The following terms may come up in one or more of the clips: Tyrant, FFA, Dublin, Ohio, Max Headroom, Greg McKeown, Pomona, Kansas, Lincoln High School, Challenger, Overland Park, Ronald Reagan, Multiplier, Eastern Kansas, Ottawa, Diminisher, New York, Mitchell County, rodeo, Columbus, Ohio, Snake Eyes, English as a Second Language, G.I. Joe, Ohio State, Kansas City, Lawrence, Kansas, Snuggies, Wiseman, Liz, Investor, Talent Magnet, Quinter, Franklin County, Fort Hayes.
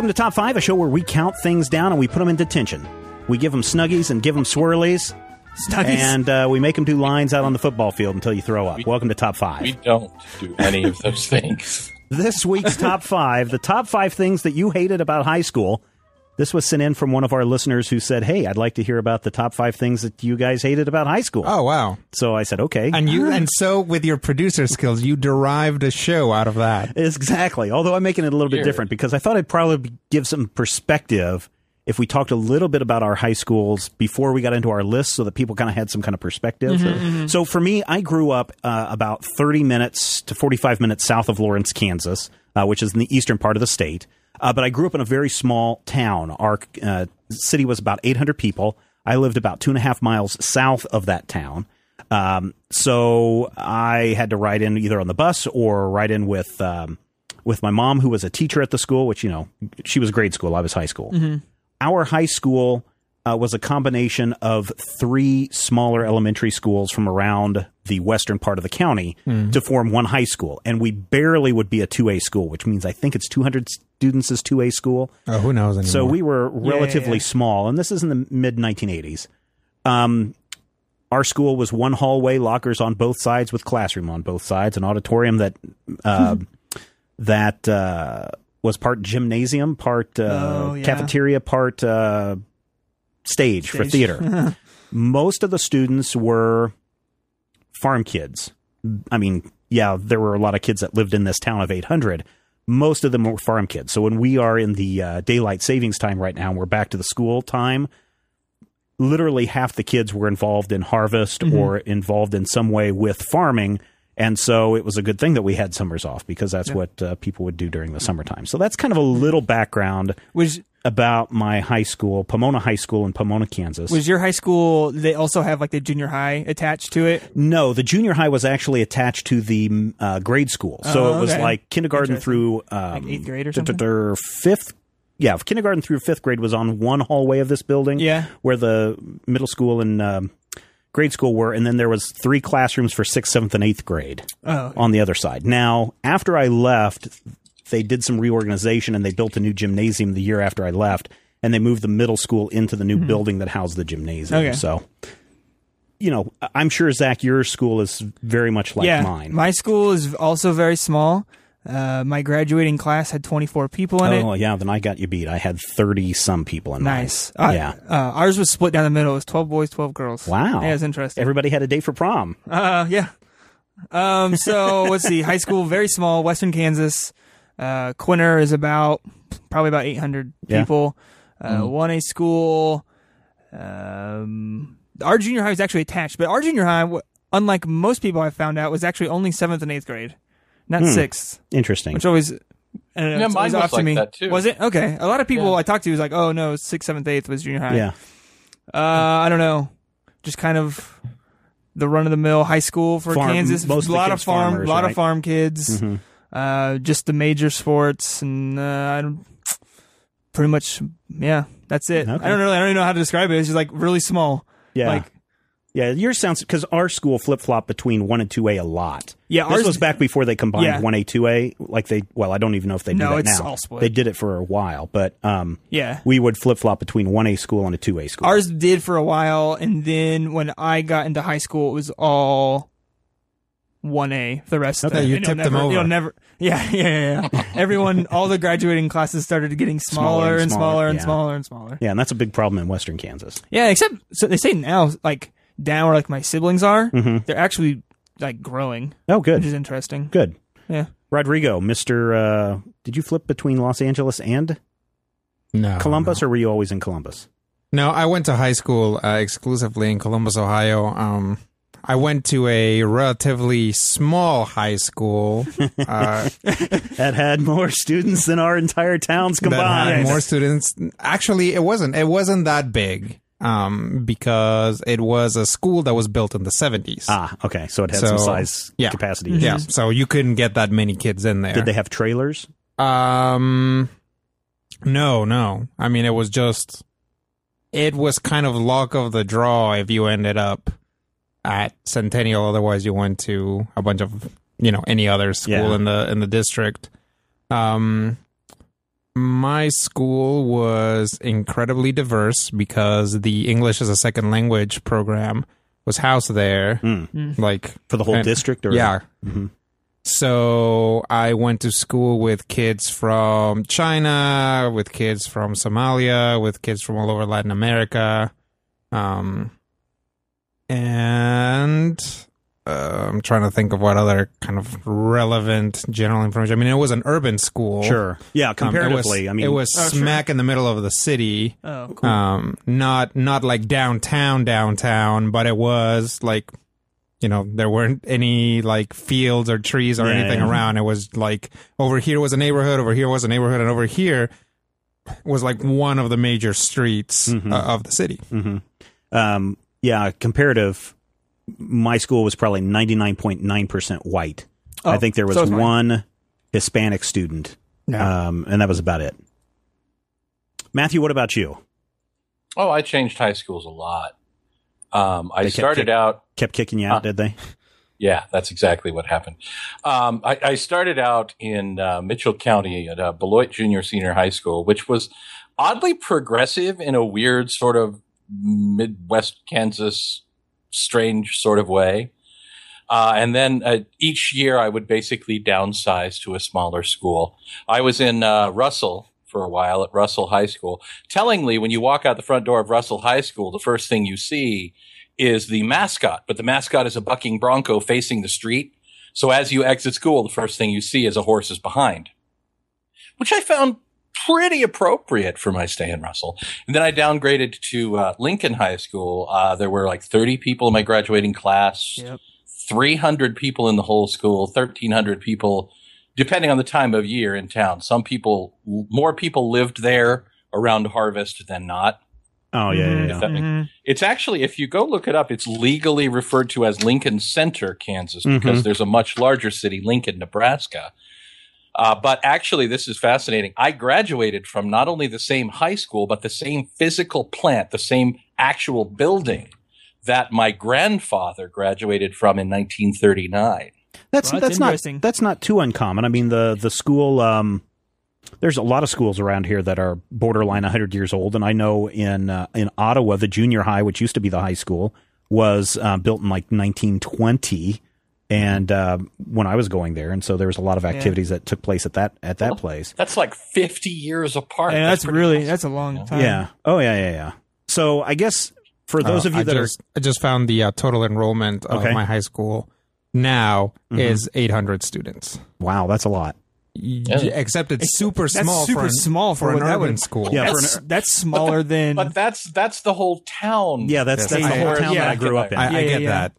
Welcome to Top 5, a show where we count things down and we put them in detention. We give them Snuggies and give them Swirlies. Snuggies. And we make them do lines out on the football field until you throw up. Welcome to Top 5. We don't do any of those things. This week's Top 5, the Top 5 things that you hated about high school. This was sent in from one of our listeners who said, hey, I'd like to hear about the top 5 things that you guys hated about high school. Oh, wow. So I said, okay. And you, and so with your producer skills, you derived a show out of that. Exactly. Although I'm making it a little bit different because I thought I'd probably give some perspective if we talked a little bit about our high schools before we got into our list so that people kind of had some kind of perspective. Mm-hmm. So for me, I grew up about 30 minutes to 45 minutes south of Lawrence, Kansas, which is in the eastern part of the state. But I grew up in a very small town. Our city was about 800 people. I lived about 2.5 miles south of that town. So I had to ride in either on the bus or ride in with my mom, who was a teacher at the school, which, you know, she was grade school. I was high school. Mm-hmm. Our high school was a combination of three smaller elementary schools from around the western part of the county to form one high school. And we barely would be a 2A school, which means I think it's 200 students is 2A school. Oh, who knows anymore. So we were relatively small, and this is in the mid-1980s. Our school was one hallway, lockers on both sides with classroom on both sides, an auditorium that was part gymnasium, part cafeteria, part stage for theater. Most of the students were farm kids. I mean, yeah, there were a lot of kids that lived in this town of 800. Most of them were farm kids. So when we are in the daylight savings time right now, and we're back to the school time, literally half the kids were involved in harvest or involved in some way with farming. And so it was a good thing that we had summers off because that's what people would do during the summertime. So that's kind of a little background about my high school, Pomona High School in Pomona, Kansas. Was your high school, they also have like the junior high attached to it? No, the junior high was actually attached to the grade school. So it was like kindergarten through like 8th grade or something? Fifth. Yeah, kindergarten through 5th grade was on one hallway of this building where the middle school and grade school were, and then there was three classrooms for 6th, 7th, and 8th grade on the other side. Now, after I left, they did some reorganization, and they built a new gymnasium the year after I left, and they moved the middle school into the new building that housed the gymnasium. Okay. So, you know, I'm sure, Zach, your school is very much like mine. My school is also very small. My graduating class had 24 people in it. Oh, yeah, then I got you beat. I had 30-some people in mine. Nice. Ours was split down the middle. It was 12 boys, 12 girls. Wow. Yeah, it was interesting. Everybody had a day for prom. Yeah. So, let's see. High school, very small, Western Kansas. Quinter is probably about 800 people. 1A school. Our junior high was actually attached, but our junior high, unlike most people I found out, was actually only 7th and 8th grade. Not 6th. Interesting. Which always, I don't know, mine always was off like to me. That too. Was it? Okay. A lot of people I talked to was like, oh, no, 6th, 7th, 8th was junior high. Yeah. I don't know. Just kind of the run-of-the-mill high school for Kansas. Most a lot of farm, farmers, lot of farm kids. Mm-hmm. Just the major sports, and pretty much, that's it. Okay. I don't even know how to describe it. It's just like really small. Yeah. Yeah, yours sounds, because our school flip-flopped between 1 and 2A a lot. Yeah, ours was back before they combined 1A, 2A. Like I don't even know if they do that now. No, it's all split. They did it for a while, but we would flip-flop between 1A school and a 2A school. Ours did for a while, and then when I got into high school, it was all 1A. The rest of it. You tipped them over. Yeah. Everyone, all the graduating classes started getting smaller and smaller and smaller and smaller. Yeah, and that's a big problem in Western Kansas. Yeah, except so they say now, like, down where like my siblings are, they're actually like growing. Oh, good. Which is interesting. Good. Yeah. Rodrigo, Mr. Did you flip between Los Angeles and Columbus, or were you always in Columbus? No, I went to high school exclusively in Columbus, Ohio. I went to a relatively small high school. That had more students than our entire towns combined. That had more students. Actually, it wasn't that big. Because it was a school that was built in the 70s. Ah, okay. So it had some size capacity issues. Yeah, so you couldn't get that many kids in there. Did they have trailers? No. I mean, it was kind of luck of the draw if you ended up at Centennial. Otherwise, you went to a bunch of, any other school in the district. My school was incredibly diverse because the English as a Second Language program was housed there. Mm. Like for the whole district? Or yeah. Mm-hmm. So I went to school with kids from China, with kids from Somalia, with kids from all over Latin America. I'm trying to think of what other kind of relevant general information. I mean, it was an urban school. Sure. Yeah, comparatively. It was smack in the middle of the city. Oh, cool. Not like downtown, but it was like, you know, there weren't any like fields or trees or anything around. It was like over here was a neighborhood, and over here was like one of the major streets of the city. Mm-hmm. Comparative. My school was probably 99.9% white. Oh, I think there was one Hispanic student, and that was about it. Matthew, what about you? Oh, I changed high schools a lot. Kept kicking you out, did they? Yeah, that's exactly what happened. I started out in Mitchell County at Beloit Junior Senior High School, which was oddly progressive in a weird sort of Midwest Kansas strange sort of way. And then each year I would basically downsize to a smaller school. I was in Russell for a while at Russell High School. Tellingly, when you walk out the front door of Russell High School, the first thing you see is the mascot, but the mascot is a bucking bronco facing the street. So as you exit school, the first thing you see is a horse is behind, which I found pretty appropriate for my stay in Russell. And then I downgraded to Lincoln High School. There were like 30 people in my graduating class, 300 people in the whole school, 1,300 people, depending on the time of year in town. Some people, more people lived there around harvest than not. Oh, yeah. It's actually, if you go look it up, it's legally referred to as Lincoln Center, Kansas, because there's a much larger city, Lincoln, Nebraska. But actually, this is fascinating. I graduated from not only the same high school, but the same physical plant, the same actual building that my grandfather graduated from in 1939. That's not too uncommon. I mean, the school, there's a lot of schools around here that are borderline 100 years old. And I know in Ottawa, the junior high, which used to be the high school, was built in like 1920. And when I was going there, and so there was a lot of activities that took place at that place. That's like 50 years apart. Yeah, that's a long time. Yeah. Oh yeah. So I guess for those of you I just found the total enrollment of my high school now is 800 students. Wow, that's a lot. Except it's super small for an urban school. Yeah, that's smaller than. But that's the whole town. Yeah, that's the whole town that I grew up in. I get that.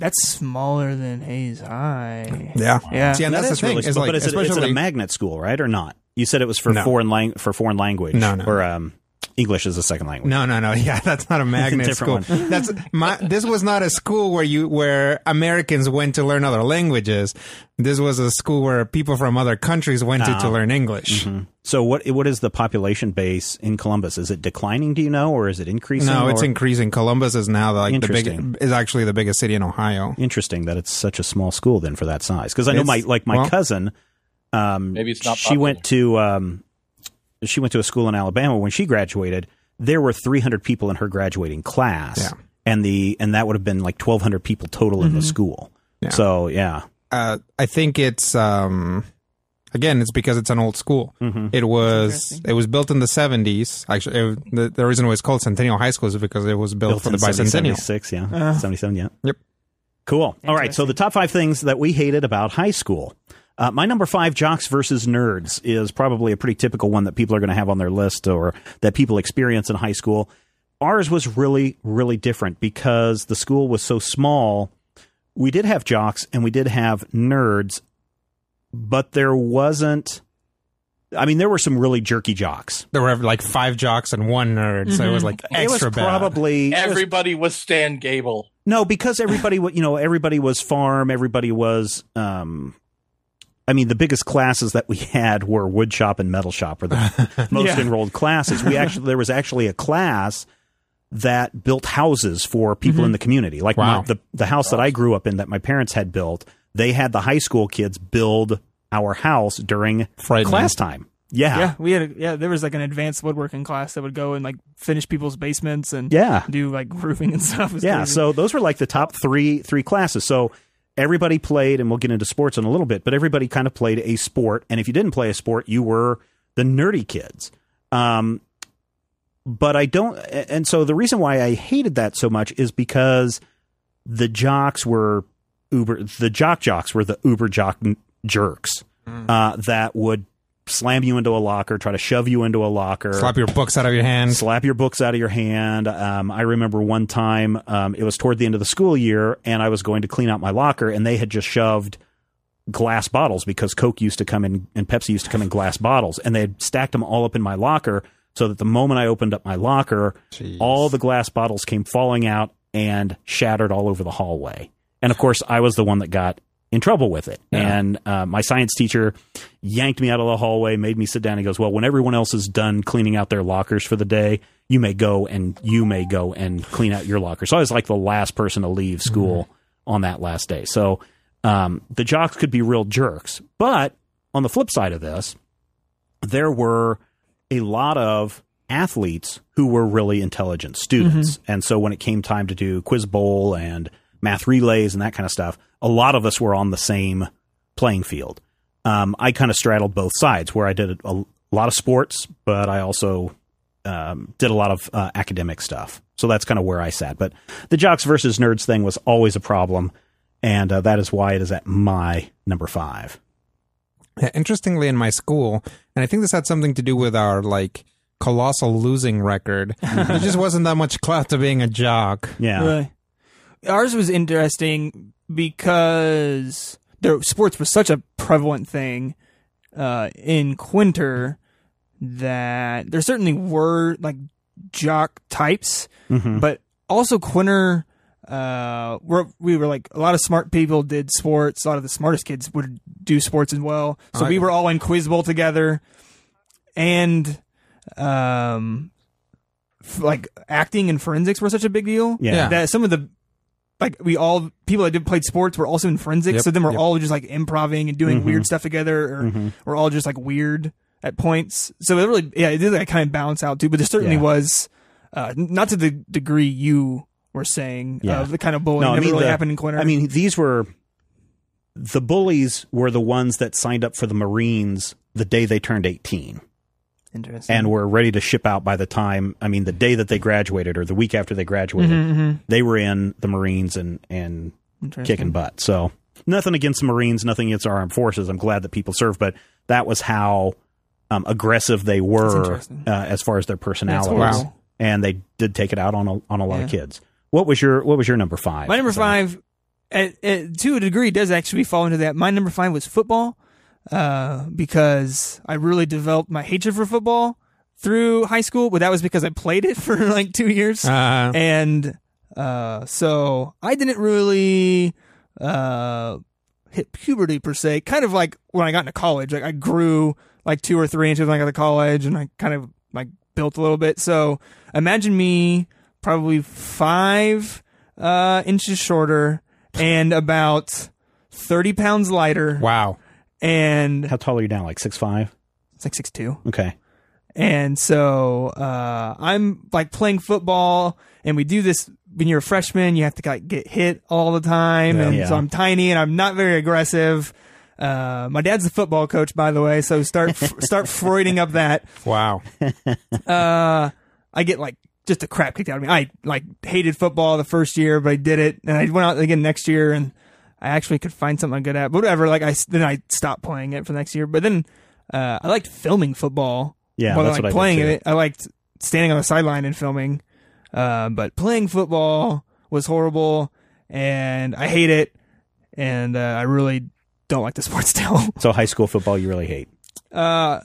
That's smaller than Hayes High. Yeah. See, and that's the thing. Really, but it's a magnet school, right, or not? You said it was for foreign language. No. Or English as a second language. No. Yeah, that's not a magnet school. This was not a school where Americans went to learn other languages. This was a school where people from other countries went to learn English. Mm-hmm. So what is the population base in Columbus? Is it declining, do you know, or is it increasing? No, it's increasing. Columbus is now actually the biggest city in Ohio. Interesting that it's such a small school then for that size. Because I know my cousin, maybe it's not popular. She went to a school in Alabama. When she graduated, there were 300 people in her graduating class, and that would have been like 1,200 people total in the school. Yeah. So, yeah. I think it's again, it's because it's an old school. Mm-hmm. It was built in the 70s. Actually, the reason it was called Centennial High School is because it was built for the bicentennial. 76, 77, yeah. Yep. Cool. All right. So the top 5 things that we hated about high school. My number 5, jocks versus nerds, is probably a pretty typical one that people are going to have on their list or that people experience in high school. Ours was really, really different because the school was so small. We did have jocks and we did have nerds, but there wasn't. I mean, there were some really jerky jocks. There were like 5 jocks and 1 nerd, so it was like extra bad. Everybody was Stan Gable. No, because everybody was farm. Everybody was. I mean, the biggest classes that we had were wood shop and metal shop, or the most enrolled classes. There was actually a class that built houses for people in the community. Like the house that I grew up in that my parents had built, they had the high school kids build our house during class time. Yeah, we had there was like an advanced woodworking class that would go and like finish people's basements and do like roofing and stuff. Crazy. So those were like the top three classes. So everybody played, and we'll get into sports in a little bit, but everybody kind of played a sport. And if you didn't play a sport, you were the nerdy kids. But I don't, and so the reason why I hated that so much is because the jocks were the jocks were the uber jock jerks that would slam you into a locker, try to shove you into a locker, slap your books out of your hand. I remember one time, it was toward the end of the school year, and I was going to clean out my locker, and they had just shoved glass bottles, because Coke used to come in and Pepsi used to come in glass bottles, and they had stacked them all up in my locker, so that the moment I opened up my locker, all the glass bottles came falling out and shattered all over the hallway. And of course, I was the one that got in trouble with it. Yeah. And my science teacher yanked me out of the hallway, made me sit down. He goes, well, when everyone else is done cleaning out their lockers for the day, you may go and clean out your locker. So I was like the last person to leave school on that last day. So the jocks could be real jerks. But on the flip side of this, there were a lot of athletes who were really intelligent students. And so when it came time to do Quiz Bowl and math relays and that kind of stuff, a lot of us were on the same playing field. I kind of straddled both sides, where I did a lot of sports, but I also did a lot of academic stuff. So that's kind of where I sat. But the jocks versus nerds thing was always a problem, and that is why it is at my number 5. Yeah, interestingly, in my school, and I think this had something to do with our like colossal losing record, there just wasn't that much clout to being a jock. Yeah. Really? Ours was interesting because their sports was such a prevalent thing in Quinter that there certainly were like jock types, but also Quinter, we were like a lot of smart people did sports. A lot of the smartest kids would do sports as well. So we were all in Quiz Bowl together, and like acting and forensics were such a big deal that some of the people that played sports were also in forensics, so then we're all just like improvising and doing weird stuff together, or we're all just like weird at points. So it really, it did like kind of balance out too. But there certainly was, not to the degree you were saying, the kind of bullying that really happened in Quinter. I mean, the bullies were the ones that signed up for the Marines the day they turned 18. Interesting. And were ready to ship out by the time, I mean, the day that they graduated or the week after they graduated, they were in the Marines and kicking butt. So nothing against the Marines, nothing against our armed forces. I'm glad that people serve, but that was how aggressive they were as far as their personalities. Wow. And they did take it out on a lot of kids. What was your number 5? My number 5, to a degree, does actually fall into that. My number 5 was football. Because I really developed my hatred for football through high school, but that was because I played it for like 2 years. And so I didn't really hit puberty per se, kind of like when I got into college. Like I grew like 2 or 3 inches when I got to college, and I kind of like built a little bit. So imagine me probably 5 inches shorter and about 30 pounds lighter. Wow. And how tall are you now? Like 6'5"? It's like 6'2". Okay. And so I'm like playing football, and we do this when you're a freshman. You have to like get hit all the time, so I'm tiny and I'm not very aggressive. My dad's a football coach, by the way, so start Freuding up that. Wow. I get like just a crap kicked out of me. I like hated football the first year, but I did it, and I went out again next year, and I actually could find something I'm good at, but whatever. Like I stopped playing it for the next year, but then I liked filming football. Yeah, that's what I liked playing it. I liked standing on the sideline and filming, but playing football was horrible, and I hate it, and I really don't like the sport still. So high school football, you really hate? Yeah.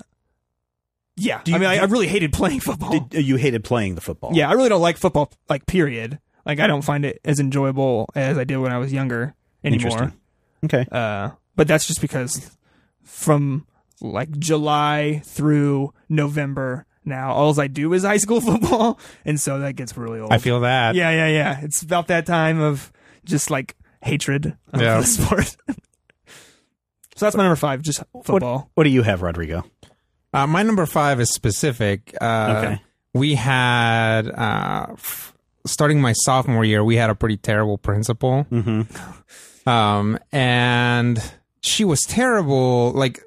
I really hated playing football. You hated playing the football? Yeah, I really don't like football. Like period. Like I don't find it as enjoyable as I did when I was younger. Anymore. Okay. But that's just because from like July through November now, all I do is high school football, and so that gets really old. I feel that. Yeah. It's about that time of just like hatred of the sport. So that's my number 5, just football. What do you have, Rodrigo? My number five is specific. Okay. We had, starting my sophomore year, we had a pretty terrible principal. Mm-hmm. And she was terrible, like,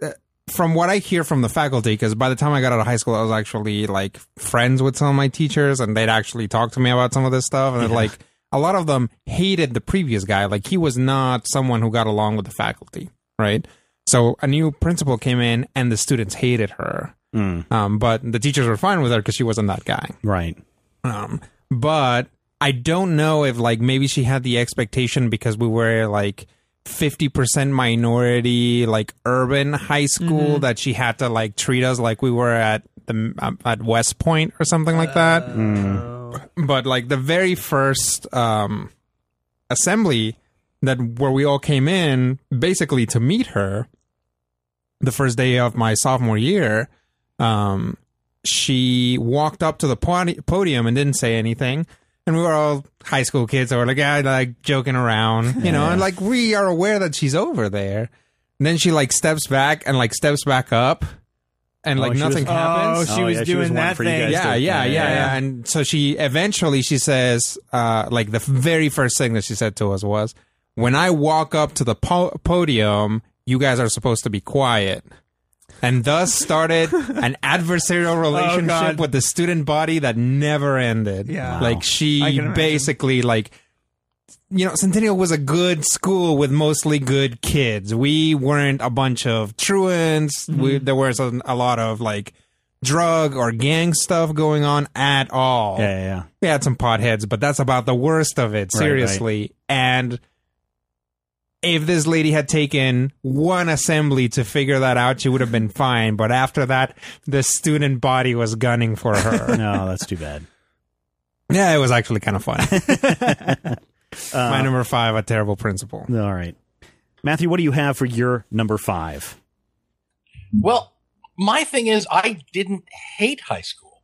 from what I hear from the faculty, because by the time I got out of high school, I was actually, like, friends with some of my teachers, and they'd actually talk to me about some of this stuff, and yeah. Like, a lot of them hated the previous guy. Like, he was not someone who got along with the faculty, right? So a new principal came in, and the students hated her. Mm. But the teachers were fine with her because she wasn't that guy. Right. But I don't know if, like, maybe she had the expectation because we were, like, 50% minority, like, urban high school, mm-hmm. that she had to, like, treat us like we were at West Point or something like that. But, like, the very first assembly where we all came in basically to meet her, the first day of my sophomore year, she walked up to the podium and didn't say anything. And we were all high school kids, so we're like, joking around, you know, and, like, we are aware that she's over there. And then she, like, steps back and, like, steps back up. And, like, nothing happens. Oh, she was doing that thing. Yeah. And so she eventually, she says, like, the very first thing that she said to us was, when I walk up to the podium, you guys are supposed to be quiet. And thus started an adversarial relationship with the student body that never ended. Yeah. Wow. Like, she basically, like, you know, Centennial was a good school with mostly good kids. We weren't a bunch of truants. Mm-hmm. There was a lot of, like, drug or gang stuff going on at all. Yeah. We had some potheads, but that's about the worst of it, seriously. Right. And if this lady had taken one assembly to figure that out, she would have been fine. But after that, the student body was gunning for her. No, that's too bad. Yeah, it was actually kind of fun. My number five, a terrible principal. All right. Matthew, what do you have for your number five? Well, my thing is, I didn't hate high school.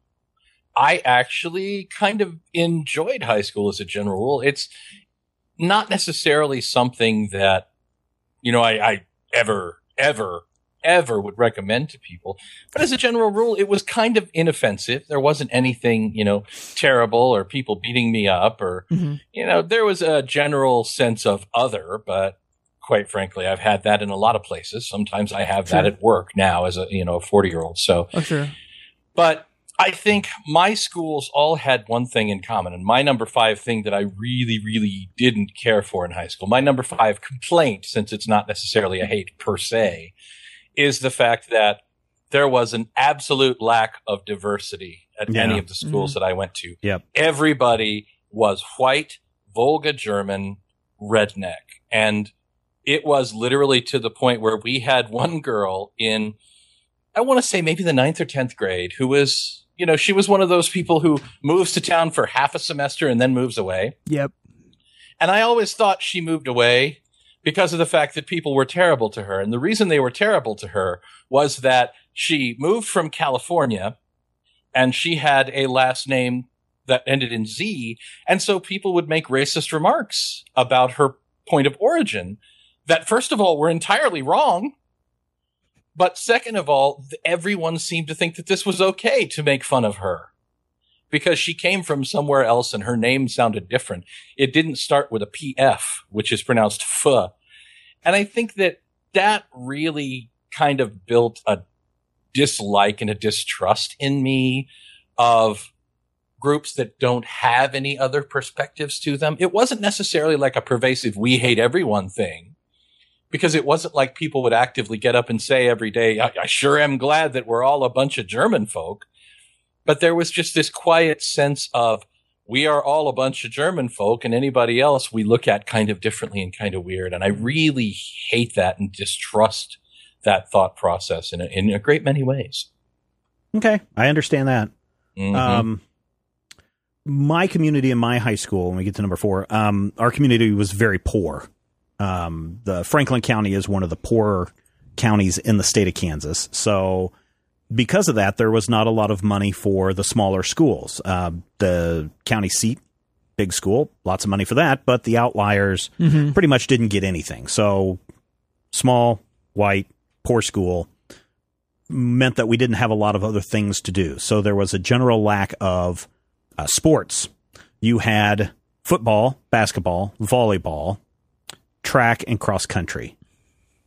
I actually kind of enjoyed high school as a general rule. It's not necessarily something that, you know, I ever would recommend to people. But as a general rule, it was kind of inoffensive. There wasn't anything, you know, terrible or people beating me up or, mm-hmm. you know, there was a general sense of other. But quite frankly, I've had that in a lot of places. Sometimes I have that at work now as a, you know, a 40-year-old. So, but I think my schools all had one thing in common, and my number five thing that I really, really didn't care for in high school, my number five complaint, since it's not necessarily a hate per se, is the fact that there was an absolute lack of diversity at any of the schools that I went to. Yep. Everybody was white, Volga German, redneck. And it was literally to the point where we had one girl in, I want to say maybe the 9th or 10th grade, who was, you know, she was one of those people who moves to town for half a semester and then moves away. Yep. And I always thought she moved away because of the fact that people were terrible to her. And the reason they were terrible to her was that she moved from California and she had a last name that ended in Z. And so people would make racist remarks about her point of origin that, first of all, were entirely wrong. But second of all, everyone seemed to think that this was okay to make fun of her because she came from somewhere else and her name sounded different. It didn't start with a PF, which is pronounced F. And I think that that really kind of built a dislike and a distrust in me of groups that don't have any other perspectives to them. It wasn't necessarily like a pervasive we hate everyone thing, because it wasn't like people would actively get up and say every day, I sure am glad that we're all a bunch of German folk. But there was just this quiet sense of, we are all a bunch of German folk, and anybody else we look at kind of differently and kind of weird. And I really hate that and distrust that thought process in a great many ways. Okay. I understand that. Mm-hmm. My community in my high school, when we get to number four, our community was very poor. The Franklin County is one of the poorer counties in the state of Kansas. So because of that, there was not a lot of money for the smaller schools. The county seat, big school, lots of money for that. But the outliers pretty much didn't get anything. So small, white, poor school. meant that we didn't have a lot of other things to do. So there was a general lack of sports. You had football, basketball, volleyball, track, and cross country.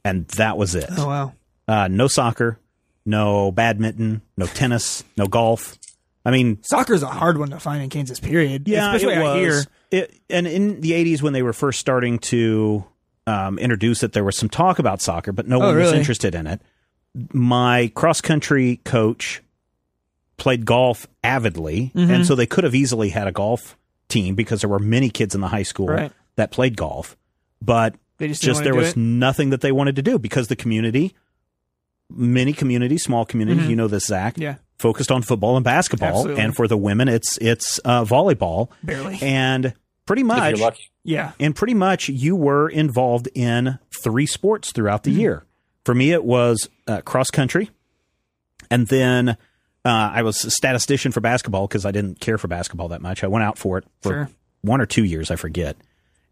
And that was it. Oh, wow. No soccer, no badminton, no tennis, no golf. I mean, soccer is a hard one to find in Kansas, period. Yeah, especially out here. And in the 80s, when they were first starting to introduce it, there was some talk about soccer, but no one was interested in it. My cross-country coach played golf avidly, mm-hmm. and so they could have easily had a golf team because there were many kids in the high school right. that played golf, but they just there was nothing that they wanted to do because the community, many communities, small communities, mm-hmm. you know this, Zach, yeah. focused on football and basketball, absolutely. And for the women, it's volleyball. Barely. And pretty much, if you're lucky. Yeah. And pretty much you were involved in three sports throughout the mm-hmm. year. For me, it was cross country, and then I was a statistician for basketball because I didn't care for basketball that much. I went out for it for sure. 1 or 2 years, I forget.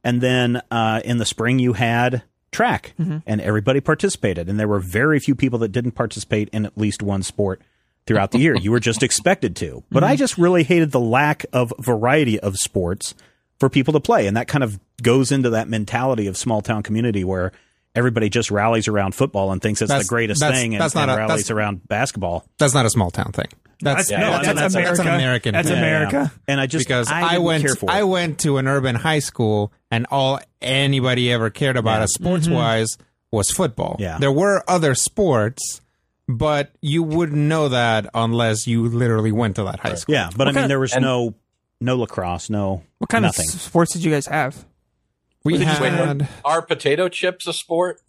And then in the spring, you had track, mm-hmm. and everybody participated, and there were very few people that didn't participate in at least one sport throughout the year. You were just expected to. But mm-hmm. I just really hated the lack of variety of sports for people to play, and that kind of goes into that mentality of small-town community where – everybody just rallies around football and thinks it's the greatest thing, and rallies around basketball. That's not a small town thing. That's American. That's America. Yeah. And I just because I went to an urban high school, and all anybody ever cared about, yeah. sports-wise, mm-hmm. was football. Yeah. There were other sports, but you wouldn't know that unless you literally went to that high school. Yeah, but there was no lacrosse, no what kind nothing. Of sports did you guys have? We had... Are potato chips a sport?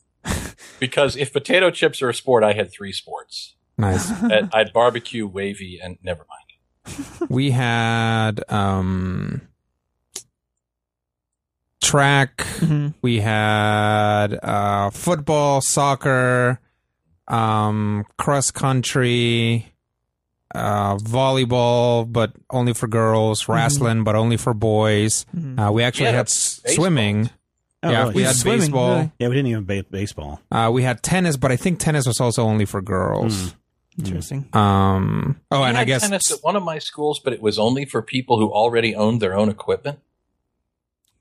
Because if potato chips are a sport, I had three sports. Nice. I had barbecue, wavy, and never mind. We had track. Mm-hmm. We had football, soccer, cross country, volleyball, but only for girls, mm-hmm. wrestling, but only for boys. Mm-hmm. We actually had swimming. Oh, yeah, really? We had swimming, baseball. Really? Yeah, we didn't even have baseball. We had tennis, but I think tennis was also only for girls. Mm. Interesting. I guess tennis at one of my schools, but it was only for people who already owned their own equipment.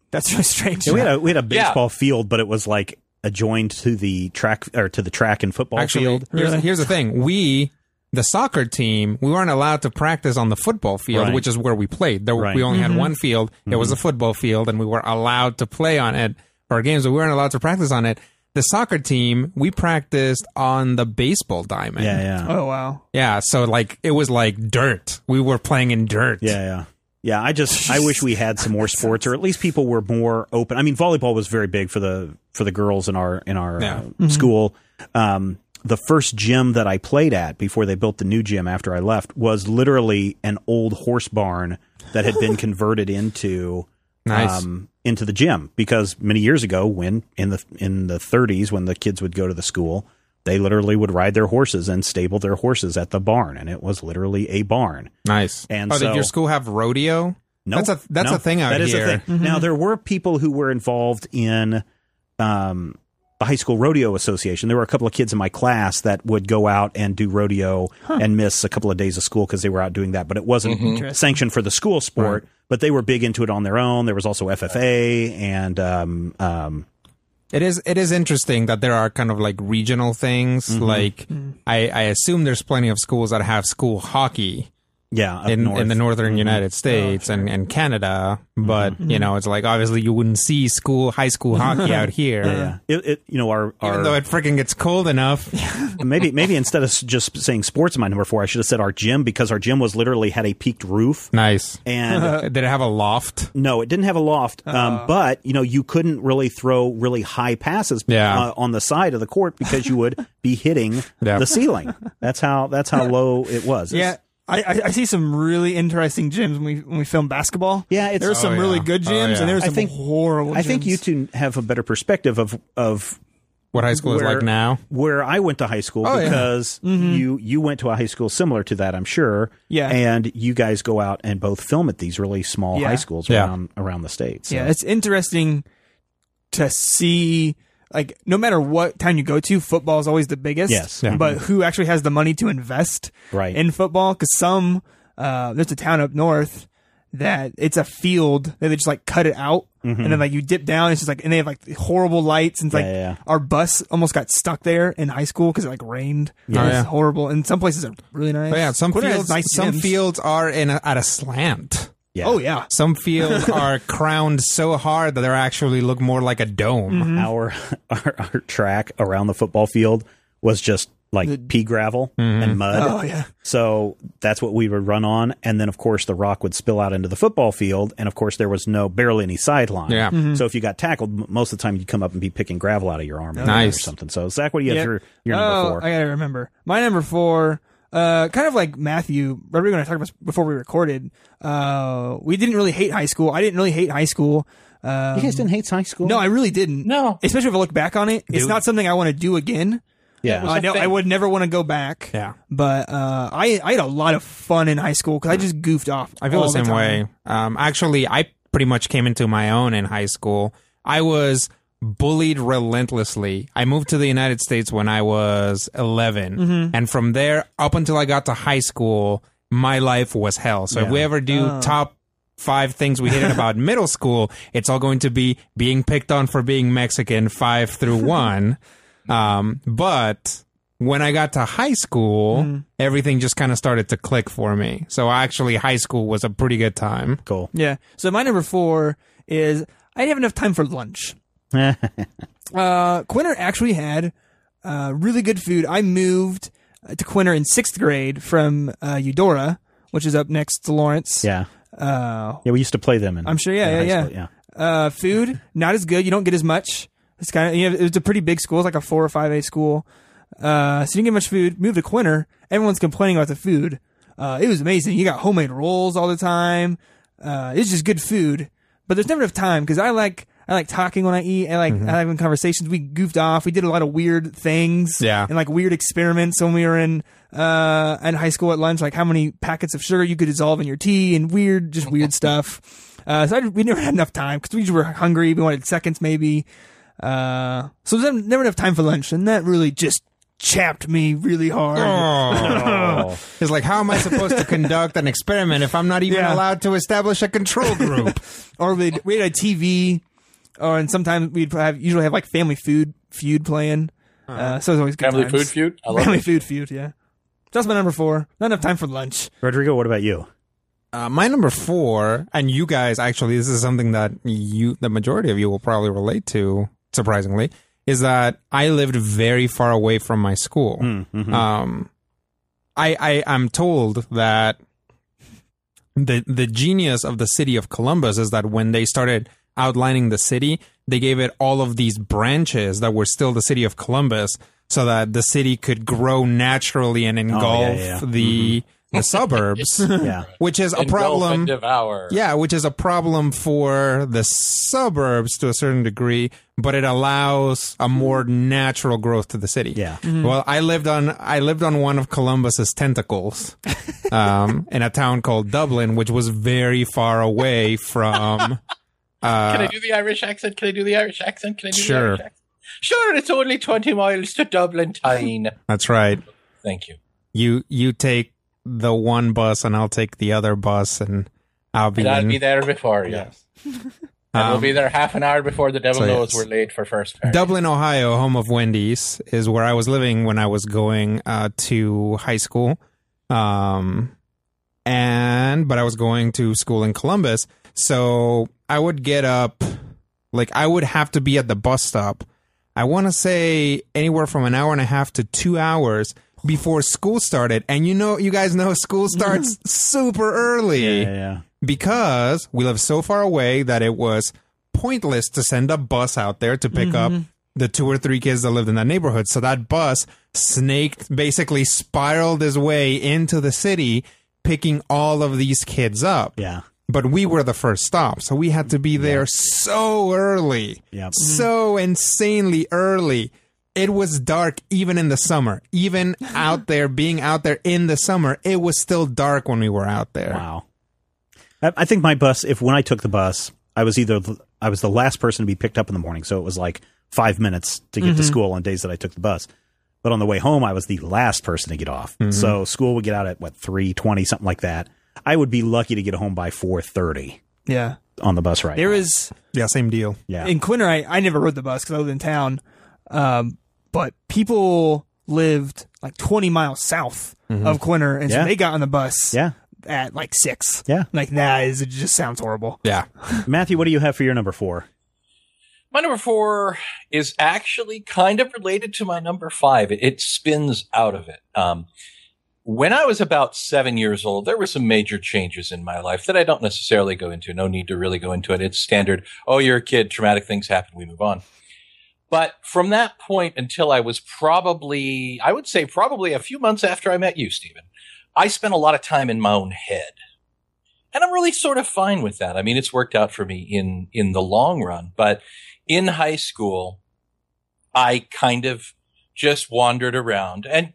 That's really strange. Yeah, we had a baseball field, but it was like adjoined to the track or to the track and football field. Here's the thing: the soccer team, we weren't allowed to practice on the football field, right. which is where we played. We only mm-hmm. had one field. Mm-hmm. It was a football field, and we were allowed to play on it for our games, but we weren't allowed to practice on it. The soccer team, we practiced on the baseball diamond. Yeah, yeah. Oh, wow. Yeah, so it was like dirt. We were playing in dirt. Yeah, yeah. Yeah, I wish we had some more sports, or at least people were more open. I mean, volleyball was very big for the girls in our mm-hmm. school. The first gym that I played at before they built the new gym after I left was literally an old horse barn that had been converted into the gym, because many years ago when in the 30s, when the kids would go to the school, they literally would ride their horses and stable their horses at the barn. And it was literally a barn. Nice. And did your school have rodeo? No, that's a thing out here. That is a thing. Mm-hmm. Now, there were people who were involved in, the high school rodeo association. There were a couple of kids in my class that would go out and do rodeo and miss a couple of days of school because they were out doing that, but it wasn't mm-hmm. sanctioned for the school sport, right. but they were big into it on their own. There was also FFA and, It is interesting that there are kind of like regional things. Mm-hmm. Mm-hmm. I assume there's plenty of schools that have school hockey. Yeah, in the northern mm-hmm. United States and Canada, but mm-hmm. It's like obviously you wouldn't see high school hockey out here. Yeah, yeah. Our even though it freaking gets cold enough. maybe instead of just saying sports in my number 4, I should have said our gym, because our gym was literally had a peaked roof. Nice. And did it have a loft? No, it didn't have a loft. But you couldn't really throw really high passes on the side of the court because you would be hitting the ceiling. That's how low it was. Yeah. I see some really interesting gyms when we film basketball. Yeah, there were some really good gyms, and there were some horrible gyms. I think you two have a better perspective of what high school is like now. Where I went to high school, because mm-hmm. you went to a high school similar to that, I'm sure. Yeah. And you guys go out and both film at these really small high schools around the state. So. Yeah, it's interesting to see like no matter what town you go to, football is always the biggest. Yes. Yeah. But who actually has the money to invest in football? Because some there's a town up north that it's a field that they just like cut it out, and then like you dip down. It's just like, and they have like horrible lights, and it's our bus almost got stuck there in high school because it like rained. It was horrible. And some places are really nice. But yeah, some fields, nice some gyms. Fields are in at a slant. Yeah. Oh yeah, some fields are crowned so hard that they actually look more like a dome. Our track around the football field was just like pea gravel and mud. Oh yeah, so that's what we would run on, and then of course the rock would spill out into the football field, and of course there was barely any sideline. Yeah, so if you got tackled, most of the time you'd come up and be picking gravel out of your arm or something. So Zach, what do you have your number four? I gotta remember my number four. Kind of like Matthew, what we were going to talk about before we recorded, we didn't really hate high school. I didn't really hate high school. You guys didn't hate high school? No, I really didn't. No. Especially if I look back on it. Dude. It's not something I want to do again. Yeah. I would never want to go back. Yeah. But I had a lot of fun in high school because I just goofed off. I feel the same way. Actually, I pretty much came into my own in high school. I was bullied relentlessly. I moved to the United States when I was 11, and from there up until I got to high school, my life was hell. So if we ever do top 5 things we hated about middle school, it's all going to be being picked on for being Mexican, 5 through 1. But when I got to high school, everything just kind of started to click for me. So actually, high school was a pretty good time. Cool. Yeah. So my number 4 is I didn't have enough time for lunch. Quinter actually had really good food. I moved to Quinter in 6th grade from Eudora, which is up next to Lawrence. Yeah. We used to play them. I'm sure. Yeah. Food not as good. You don't get as much. It's kind of it's a pretty big school. It's like a 4 or 5A school. So you didn't get much food. Moved to Quinter. Everyone's complaining about the food. It was amazing. You got homemade rolls all the time. It's just good food, but there's never enough time because I like talking when I eat. I like having conversations. We goofed off. We did a lot of weird things. Yeah. And like weird experiments when we were in high school at lunch, like how many packets of sugar you could dissolve in your tea and weird stuff. So we never had enough time because we were hungry. We wanted seconds maybe. So there's never enough time for lunch. And that really just chapped me really hard. Oh. It's like, how am I supposed to conduct an experiment if I'm not even allowed to establish a control group? Or we had a TV. Oh, and sometimes we'd usually have like family feud playing. So it's always good family times. Food feud. I love family food feud. Yeah, that's my number 4. Not enough time for lunch. Rodrigo, what about you? My number 4, and you guys actually, this is something that the majority of you will probably relate to. Surprisingly, is that I lived very far away from my school. I'm told that the genius of the city of Columbus is that when they started outlining the city, they gave it all of these branches that were still the city of Columbus so that the city could grow naturally and engulf the suburbs, which is engulf a problem. And devour. Yeah, which is a problem for the suburbs to a certain degree, but it allows a more natural growth to the city. Yeah. Well, I lived on one of Columbus's tentacles, in a town called Dublin, which was very far away from. Can I do the Irish accent? Can I do the Irish accent? Sure, it's only 20 miles to Dublin Tyne. That's right. Thank you. You take the one bus and I'll take the other bus and I'll be there before you. Yes. And we'll be there half an hour before the devil knows we're late for first period. Dublin, Ohio, home of Wendy's, is where I was living when I was going to high school. But I was going to school in Columbus. So I would get up, like I would have to be at the bus stop, I want to say anywhere from an hour and a half to 2 hours before school started. And you guys know school starts super early because we live so far away that it was pointless to send a bus out there to pick up the 2 or 3 kids that lived in that neighborhood. So that bus spiraled his way into the city, picking all of these kids up. Yeah. But we were the first stop, so we had to be there so early, so insanely early. It was dark even in the summer. Even being out there in the summer, it was still dark when we were out there. Wow. I think my bus, when I took the bus, I was either I was the last person to be picked up in the morning, so it was like 5 minutes to get to school on days that I took the bus. But on the way home, I was the last person to get off. So school would get out at, what, 3:20, something like that. I would be lucky to get home by 4:30. Yeah. On the bus ride. There is. Yeah, same deal. Yeah. In Quinter, I never rode the bus because I lived in town. But people lived like 20 miles south of Quinter, and so they got on the bus at like 6. Yeah. Like, it just sounds horrible. Yeah. Matthew, what do you have for your number 4? My number 4 is actually kind of related to my number 5. It spins out of it. When I was about 7 years old, there were some major changes in my life that I don't necessarily go into. No need to really go into it. It's standard. Oh, you're a kid. Traumatic things happen. We move on. But from that point until I was probably, I would say probably a few months after I met you, Stephen, I spent a lot of time in my own head. And I'm really sort of fine with that. I mean, it's worked out for me in the long run. But in high school, I kind of just wandered around, and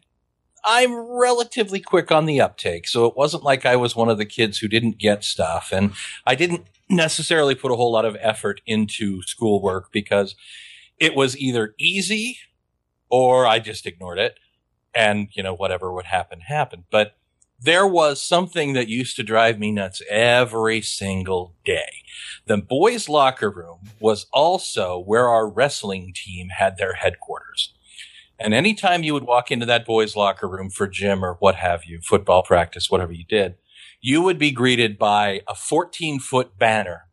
I'm relatively quick on the uptake, so it wasn't like I was one of the kids who didn't get stuff, and I didn't necessarily put a whole lot of effort into schoolwork because it was either easy or I just ignored it, and, you know, whatever would happen, happened. But there was something that used to drive me nuts every single day. The boys' locker room was also where our wrestling team had their headquarters. And anytime you would walk into that boys' locker room for gym or what have you, football practice, whatever you did, you would be greeted by a 14-foot banner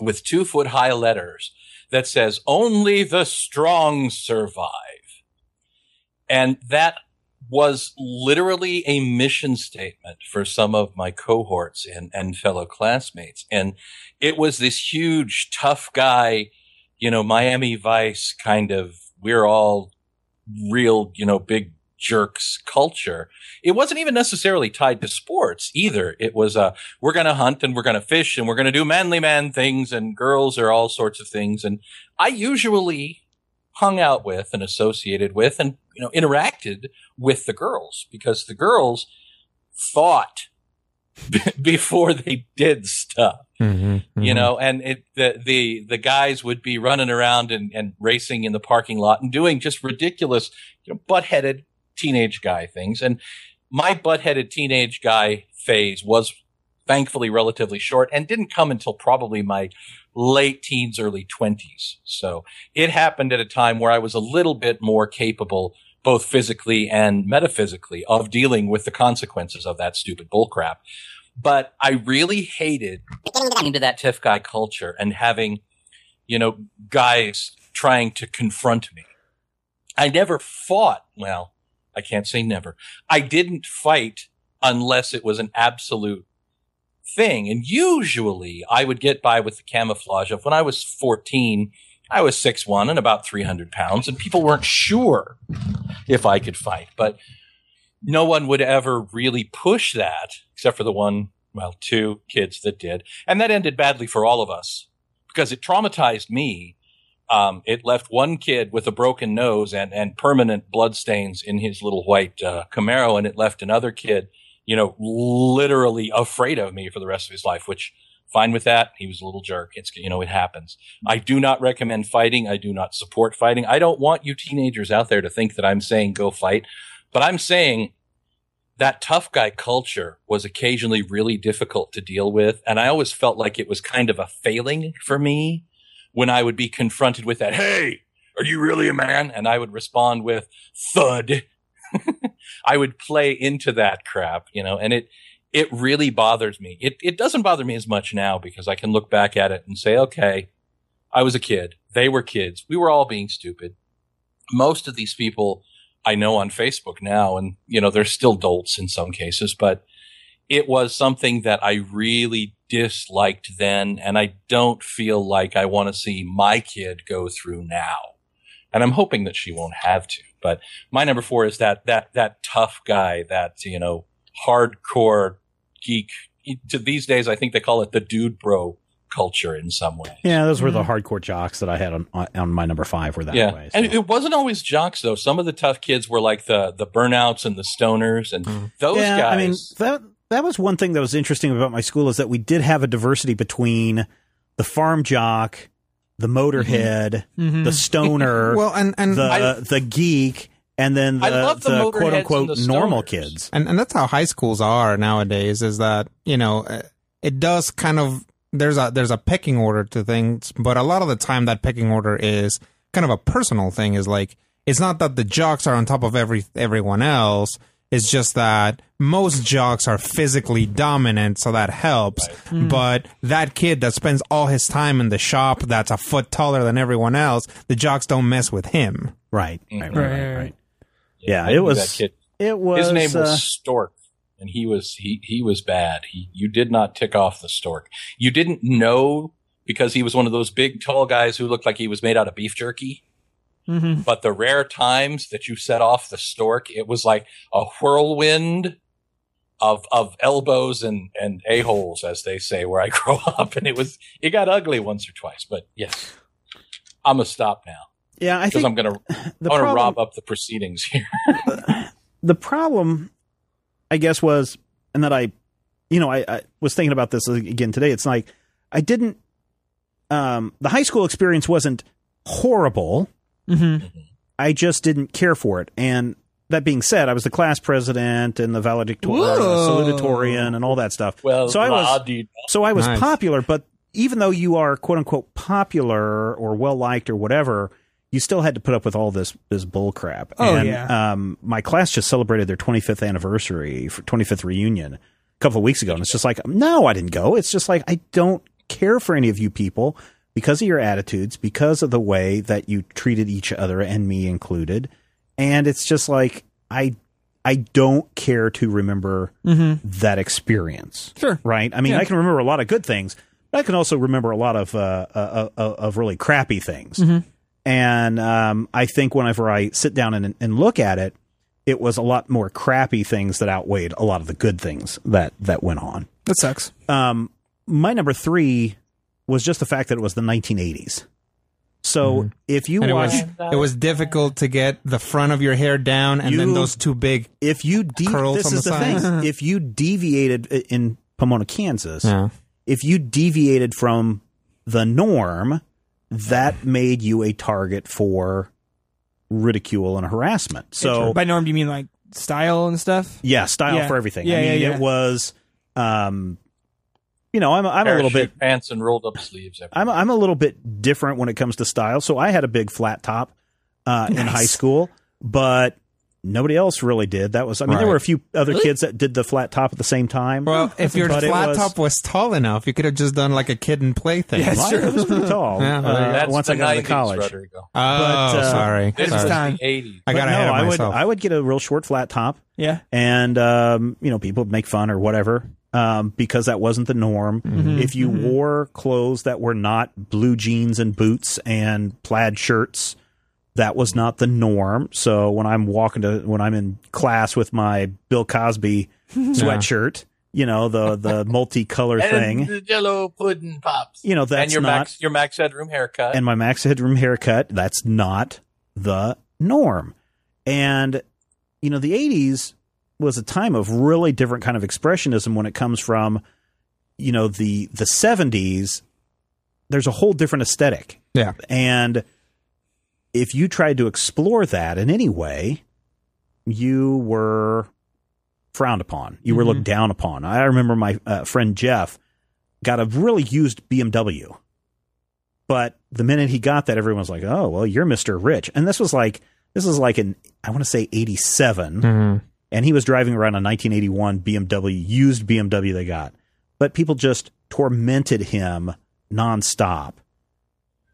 with 2-foot-high letters that says, "Only the strong survive." And that was literally a mission statement for some of my cohorts and fellow classmates. And it was this huge, tough guy, you know, Miami Vice kind of, we're all real, you know, big jerks culture. It wasn't even necessarily tied to sports either. It was we're going to hunt and we're going to fish and we're going to do manly man things, and girls are all sorts of things. And I usually hung out with and associated with and, you know, interacted with the girls because the girls thought before they did stuff, you know, and it, the guys would be running around and racing in the parking lot and doing just ridiculous, you know, butt-headed teenage guy things. And my butt-headed teenage guy phase was thankfully relatively short and didn't come until probably my late teens, early 20s. So it happened at a time where I was a little bit more capable, both physically and metaphysically, of dealing with the consequences of that stupid bullcrap. But I really hated getting into that tough guy culture and having, you know, guys trying to confront me. I never fought. Well, I can't say never. I didn't fight unless it was an absolute thing. And usually I would get by with the camouflage of when I was 14, I was 6'1" and about 300 pounds, and people weren't sure if I could fight. But no one would ever really push that, except for the one, well, two kids that did. And that ended badly for all of us because it traumatized me. It left one kid with a broken nose and permanent bloodstains in his little white Camaro, and it left another kid, you know, literally afraid of me for the rest of his life, which – fine with that. He was a little jerk. It's, you know, it happens. I do not recommend fighting. I do not support fighting. I don't want you teenagers out there to think that I'm saying go fight, but I'm saying that tough guy culture was occasionally really difficult to deal with. And I always felt like it was kind of a failing for me when I would be confronted with that. Hey, are you really a man? And I would respond with thud. I would play into that crap, you know, and it really bothers me. It doesn't bother me as much now because I can look back at it and say, okay, I was a kid. They were kids. We were all being stupid. Most of these people I know on Facebook now, and, you know, they're still dolts in some cases, but it was something that I really disliked then. And I don't feel like I want to see my kid go through now. And I'm hoping that she won't have to, but my number 4 is that tough guy, that, you know, hardcore geek. To these days, I think they call it the dude bro culture in some way. Yeah, those were the hardcore jocks that I had on my number 5 were that way. So. And it wasn't always jocks, though. Some of the tough kids were like the burnouts and the stoners and those guys. I mean, that was one thing that was interesting about my school is that we did have a diversity between the farm jock, the motorhead, the stoner, the geek, and then the quote-unquote normal kids. And that's how high schools are nowadays, is that, you know, it does kind of, there's a pecking order to things, but a lot of the time that pecking order is kind of a personal thing. Is like, it's not that the jocks are on top of everyone else. It's just that most jocks are physically dominant, so that helps. Right. But that kid that spends all his time in the shop that's a foot taller than everyone else, the jocks don't mess with him. Right. Right. Yeah, it was his name was Stork, and he was bad. You did not tick off the Stork. You didn't know, because he was one of those big tall guys who looked like he was made out of beef jerky. Mm-hmm. But the rare times that you set off the Stork, it was like a whirlwind of elbows and a-holes, as they say, where I grow up. And it got ugly once or twice. But yes, I'm going to stop now. Yeah, I think I'm going to rob up the proceedings here. The problem, I guess, was, and that I was thinking about this again today. It's like, I didn't, the high school experience wasn't horrible. Mm-hmm. I just didn't care for it. And that being said, I was the class president and the valedictorian, salutatorian, and all that stuff. Well, so I was nice. Popular, but even though you are quote unquote popular or well liked or whatever, you still had to put up with all this bull crap. Oh, and, yeah. My class just celebrated their 25th anniversary, 25th reunion a couple of weeks ago, and it's just like, no, I didn't go. It's just like, I don't care for any of you people. Because of your attitudes, because of the way that you treated each other and me included. And it's just like, I don't care to remember that experience. Sure. Right. I mean, yeah. I can remember a lot of good things, but I can also remember a lot of really crappy things. Mm-hmm. And, I think whenever I sit down and look at it, it was a lot more crappy things that outweighed a lot of the good things that went on. That sucks. My number three was just the fact that it was the 1980s. So if you watch... It was difficult to get the front of your hair down and then those two big curls on the sides. If you deviated in Pomona, Kansas, if you deviated from the norm, that made you a target for ridicule and harassment. So by norm, do you mean like style and stuff? Yeah, style for everything. Yeah, it was... You know, I'm a little bit pants and rolled up sleeves. I'm a little bit different when it comes to style. So I had a big flat top in high school, but nobody else really did. That was, there were a few other kids that did the flat top at the same time. Well, if your flat top was tall enough, you could have just done like a kid and play thing. Yeah, well, it was pretty tall. Once I got into college. Rodrigo. Oh, sorry. This was the 80s. I got ahead of myself. I would get a real short flat top. Yeah. And, you know, people would make fun or whatever. Because that wasn't the norm. Mm-hmm. If you wore clothes that were not blue jeans and boots and plaid shirts, that was not the norm. So when I'm in class with my Bill Cosby sweatshirt, you know, the multicolor thing, the Jell-O pudding pops, you know, that's and your Max Headroom haircut, and my Max Headroom haircut. That's not the norm. And you know, the '80s was a time of really different kind of expressionism when it comes from, you know, the 70s. There's a whole different aesthetic. Yeah. And if you tried to explore that in any way, you were frowned upon. You were looked down upon. I remember my friend Jeff got a really used BMW. But the minute he got that, everyone was like, oh, well, you're Mr. Rich. And this was like in, I want to say 87. Mm-hmm. And he was driving around a 1981 BMW, used BMW they got. But people just tormented him nonstop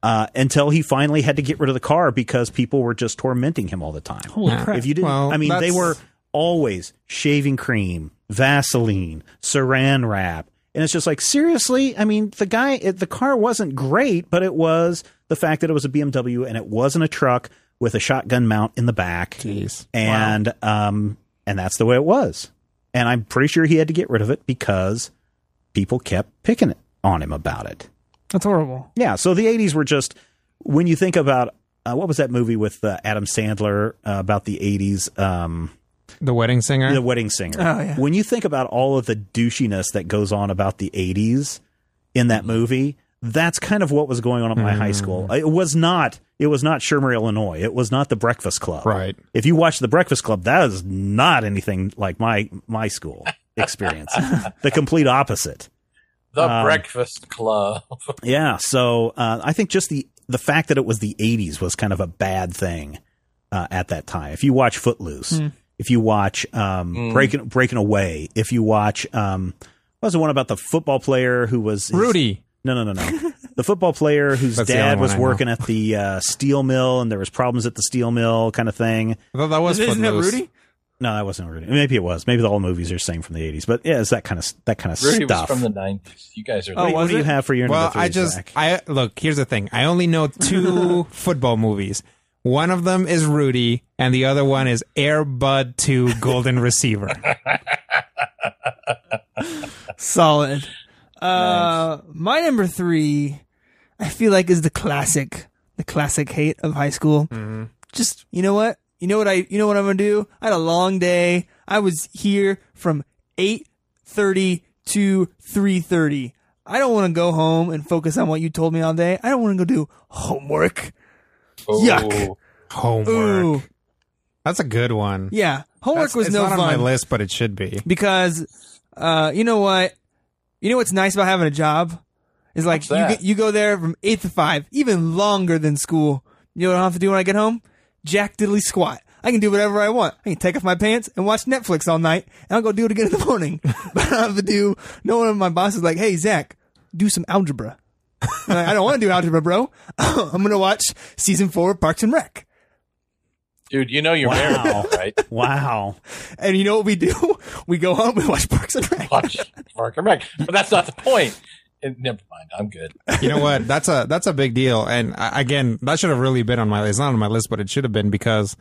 until he finally had to get rid of the car because people were just tormenting him all the time. Holy crap. If you didn't, they were always shaving cream, Vaseline, Saran wrap. And it's just like, seriously? I mean, the car wasn't great, but it was the fact that it was a BMW and it wasn't a truck with a shotgun mount in the back. Jeez. And, and that's the way it was. And I'm pretty sure he had to get rid of it because people kept picking on him about it. That's horrible. Yeah. So the 80s were just, when you think about, what was that movie with Adam Sandler about the 80s? The Wedding Singer? The Wedding Singer. Oh, yeah. When you think about all of the douchiness that goes on about the 80s in that movie, that's kind of what was going on at my high school. It was not Shermer, Illinois. It was not The Breakfast Club. Right. If you watch The Breakfast Club, that is not anything like my school experience. The complete opposite. The Breakfast Club. Yeah. So I think just the fact that it was the 80s was kind of a bad thing at that time. If you watch Footloose, if you watch Breaking Away, if you watch what was the one about the football player who was Rudy? No. The football player whose dad was working at the steel mill, and there was problems at the steel mill kind of thing. I thought that was Footloose. Isn't that Rudy? No, that wasn't Rudy. Maybe it was. Maybe the whole movies are the same from the 80s. But yeah, it's that kind of Rudy stuff. Rudy was from the 90s. You guys are... what do you have for your number three, Zach? Look, here's the thing. I only know two football movies. One of them is Rudy, and the other one is Air Bud 2 Golden Receiver. Solid. Nice. My number three, I feel like, is the classic hate of high school. Mm-hmm. Just, you know what I'm going to do? I had a long day. I was here from 8:30 to 3:30. I don't want to go home and focus on what you told me all day. I don't want to go do homework. Oh, yuck. Homework. Ooh. That's a good one. Yeah. Homework was no fun. It's not on my list, but it should be. Because, you know what? You know what's nice about having a job is like you go there from 8 to 5, even longer than school. You know what I have to do when I get home? Jack diddly squat. I can do whatever I want. I can take off my pants and watch Netflix all night, and I'll go do it again in the morning. But I don't have to do. No one of my bosses is like, "Hey Zach, do some algebra." I don't want to do algebra, bro. I'm gonna watch season 4 of Parks and Rec. Dude, you know you're married now, right? Wow. And you know what we do? We go home and watch Parks and Rec. But that's not the point. Never mind. I'm good. You know what? That's a big deal. And again, that should have really been on my list. It's not on my list, but it should have been, because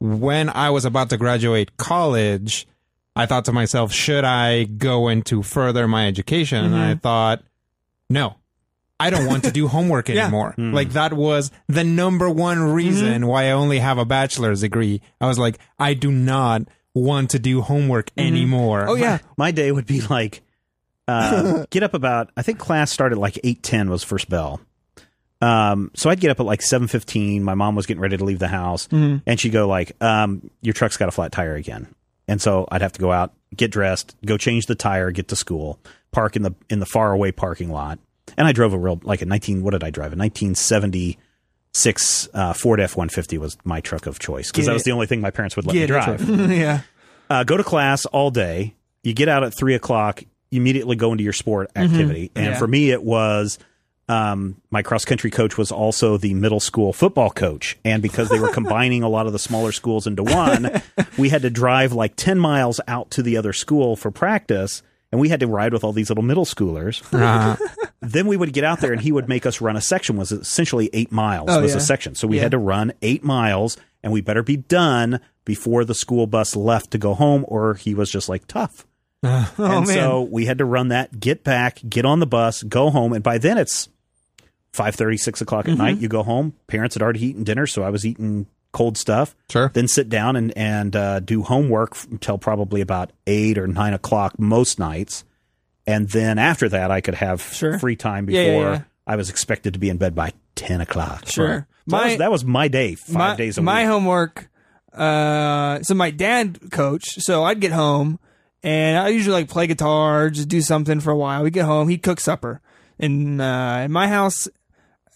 when I was about to graduate college, I thought to myself, should I go into further my education? Mm-hmm. And I thought, no. I don't want to do homework anymore. Yeah. Like, that was the number one reason why I only have a bachelor's degree. I was like, I do not want to do homework anymore. Oh, yeah. My day would be like, get up about, I think class started like 8:10 was first bell. So I'd get up at like 7:15. My mom was getting ready to leave the house. Mm-hmm. And she'd go like, your truck's got a flat tire again. And so I'd have to go out, get dressed, go change the tire, get to school, park in the faraway parking lot. And I drove a 1976 Ford F-150 was my truck of choice, because that was the only thing my parents would let me drive. Yeah. Go to class all day. You get out at 3 o'clock, you immediately go into your sport activity. Mm-hmm. And for me, it was my cross country coach was also the middle school football coach. And because they were combining a lot of the smaller schools into one, we had to drive like 10 miles out to the other school for practice. And we had to ride with all these little middle schoolers. Uh-huh. Then we would get out there, and he would make us run a section. Was essentially 8 miles a section. So we had to run 8 miles, and we better be done before the school bus left to go home, or he was just like, tough. So we had to run that, get back, get on the bus, go home. And by then it's 5:30, 6 o'clock at night. You go home. Parents had already eaten dinner, so I was eating cold stuff. Sure. Then sit down and do homework until probably about 8 or 9 o'clock most nights. And then after that, I could have free time before I was expected to be in bed by 10 o'clock. Sure. So that was my day, 5 days a week. My homework, so my dad coached, so I'd get home, and I usually like play guitar, just do something for a while. We'd get home, he'd cook supper. And in my house,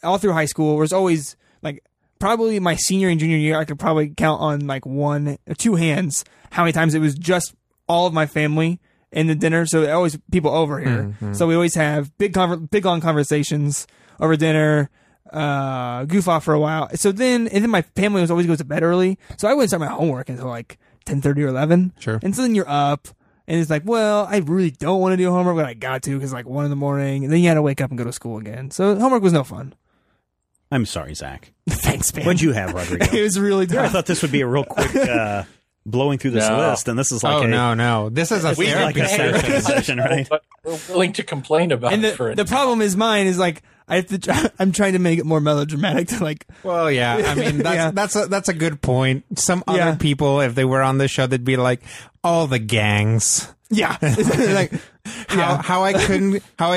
all through high school, there was always like... Probably my senior and junior year, I could probably count on like one or two hands how many times it was just all of my family in the dinner. So there always people over here. Mm-hmm. So we always have big long conversations over dinner, goof off for a while. So then, and then my family was always goes to bed early. So I wouldn't start my homework until like 10:30 or 11. Sure. And so then you're up, and it's like, well, I really don't want to do homework, but I got to, because like 1 a.m. And then you had to wake up and go to school again. So homework was no fun. I'm sorry, Zach. Thanks, man. What'd you have, Rodrigo? It was really tough. I thought this would be a real quick blowing through this list, and this is like This is a therapy session, right? But we're willing to complain about it for it. The problem is mine is like, I have to I'm trying to make it more melodramatic to like... Well, yeah. I mean, that's a good point. Some other people, if they were on the show, they'd be like, all the gangs. Yeah. Like, how I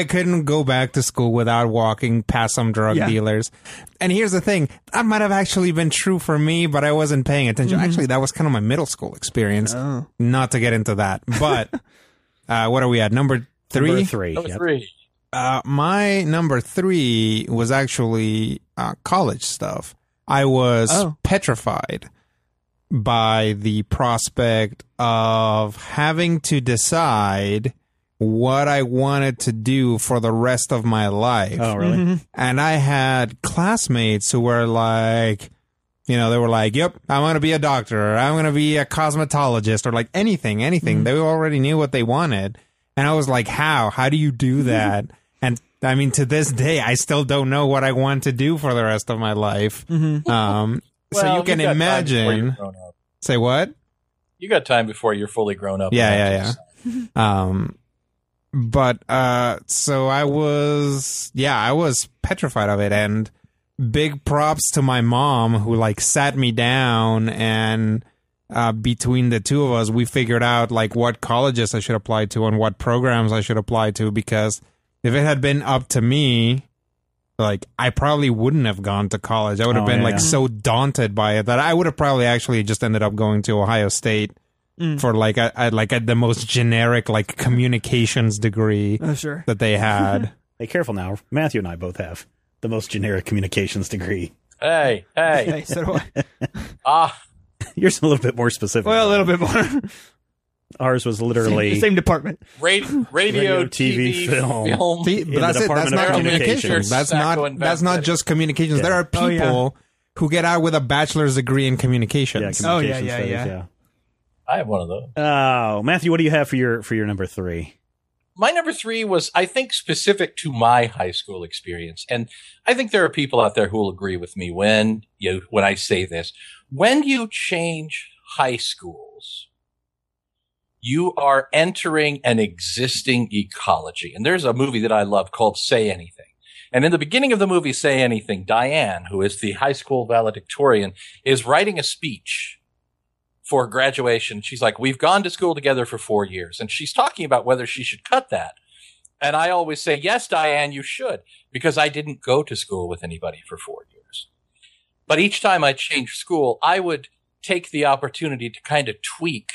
couldn't go back to school without walking past some drug dealers. And here's the thing, that might have actually been true for me, but I wasn't paying attention. Mm-hmm. Actually, that was kind of my middle school experience. Oh. Not to get into that, but what are we at? Number three. My number three was actually college stuff. I was petrified by the prospect of having to decide what I wanted to do for the rest of my life. Oh, really? Mm-hmm. And I had classmates who were like, you know, they were like, yep, I'm going to be a doctor, or I'm going to be a cosmetologist, or like anything. Mm-hmm. They already knew what they wanted. And I was like, how do you do that? Mm-hmm. And I mean, to this day, I still don't know what I want to do for the rest of my life. Mm-hmm. So you can imagine. Say what? You got time before you're fully grown up. Yeah. So I was petrified of it, and big props to my mom, who like sat me down, and between the two of us, we figured out like what colleges I should apply to and what programs I should apply to, because if it had been up to me, like, I probably wouldn't have gone to college. I would have been so daunted by it that I would have probably actually just ended up going to Ohio State for like a the most generic like communications degree that they had. Hey, careful now. Matthew and I both have the most generic communications degree. Hey, so do I. Yours a little bit more specific. Well, a little bit more. Ours was literally same department. Radio, TV, film. But that's it. That's not communications. That's not just communications. Yeah. There are people who get out with a bachelor's degree in communications. Yeah, communications studies. I have one of those. Oh, Matthew, what do you have for your number three? My number three was, I think, specific to my high school experience, and I think there are people out there who will agree with me when I say this. When you change high schools, you are entering an existing ecology. And there's a movie that I love called Say Anything. And in the beginning of the movie Say Anything, Diane, who is the high school valedictorian, is writing a speech for graduation. She's like, we've gone to school together for 4 years. And she's talking about whether she should cut that. And I always say, yes, Diane, you should, because I didn't go to school with anybody for 4 years. But each time I changed school, I would take the opportunity to kind of tweak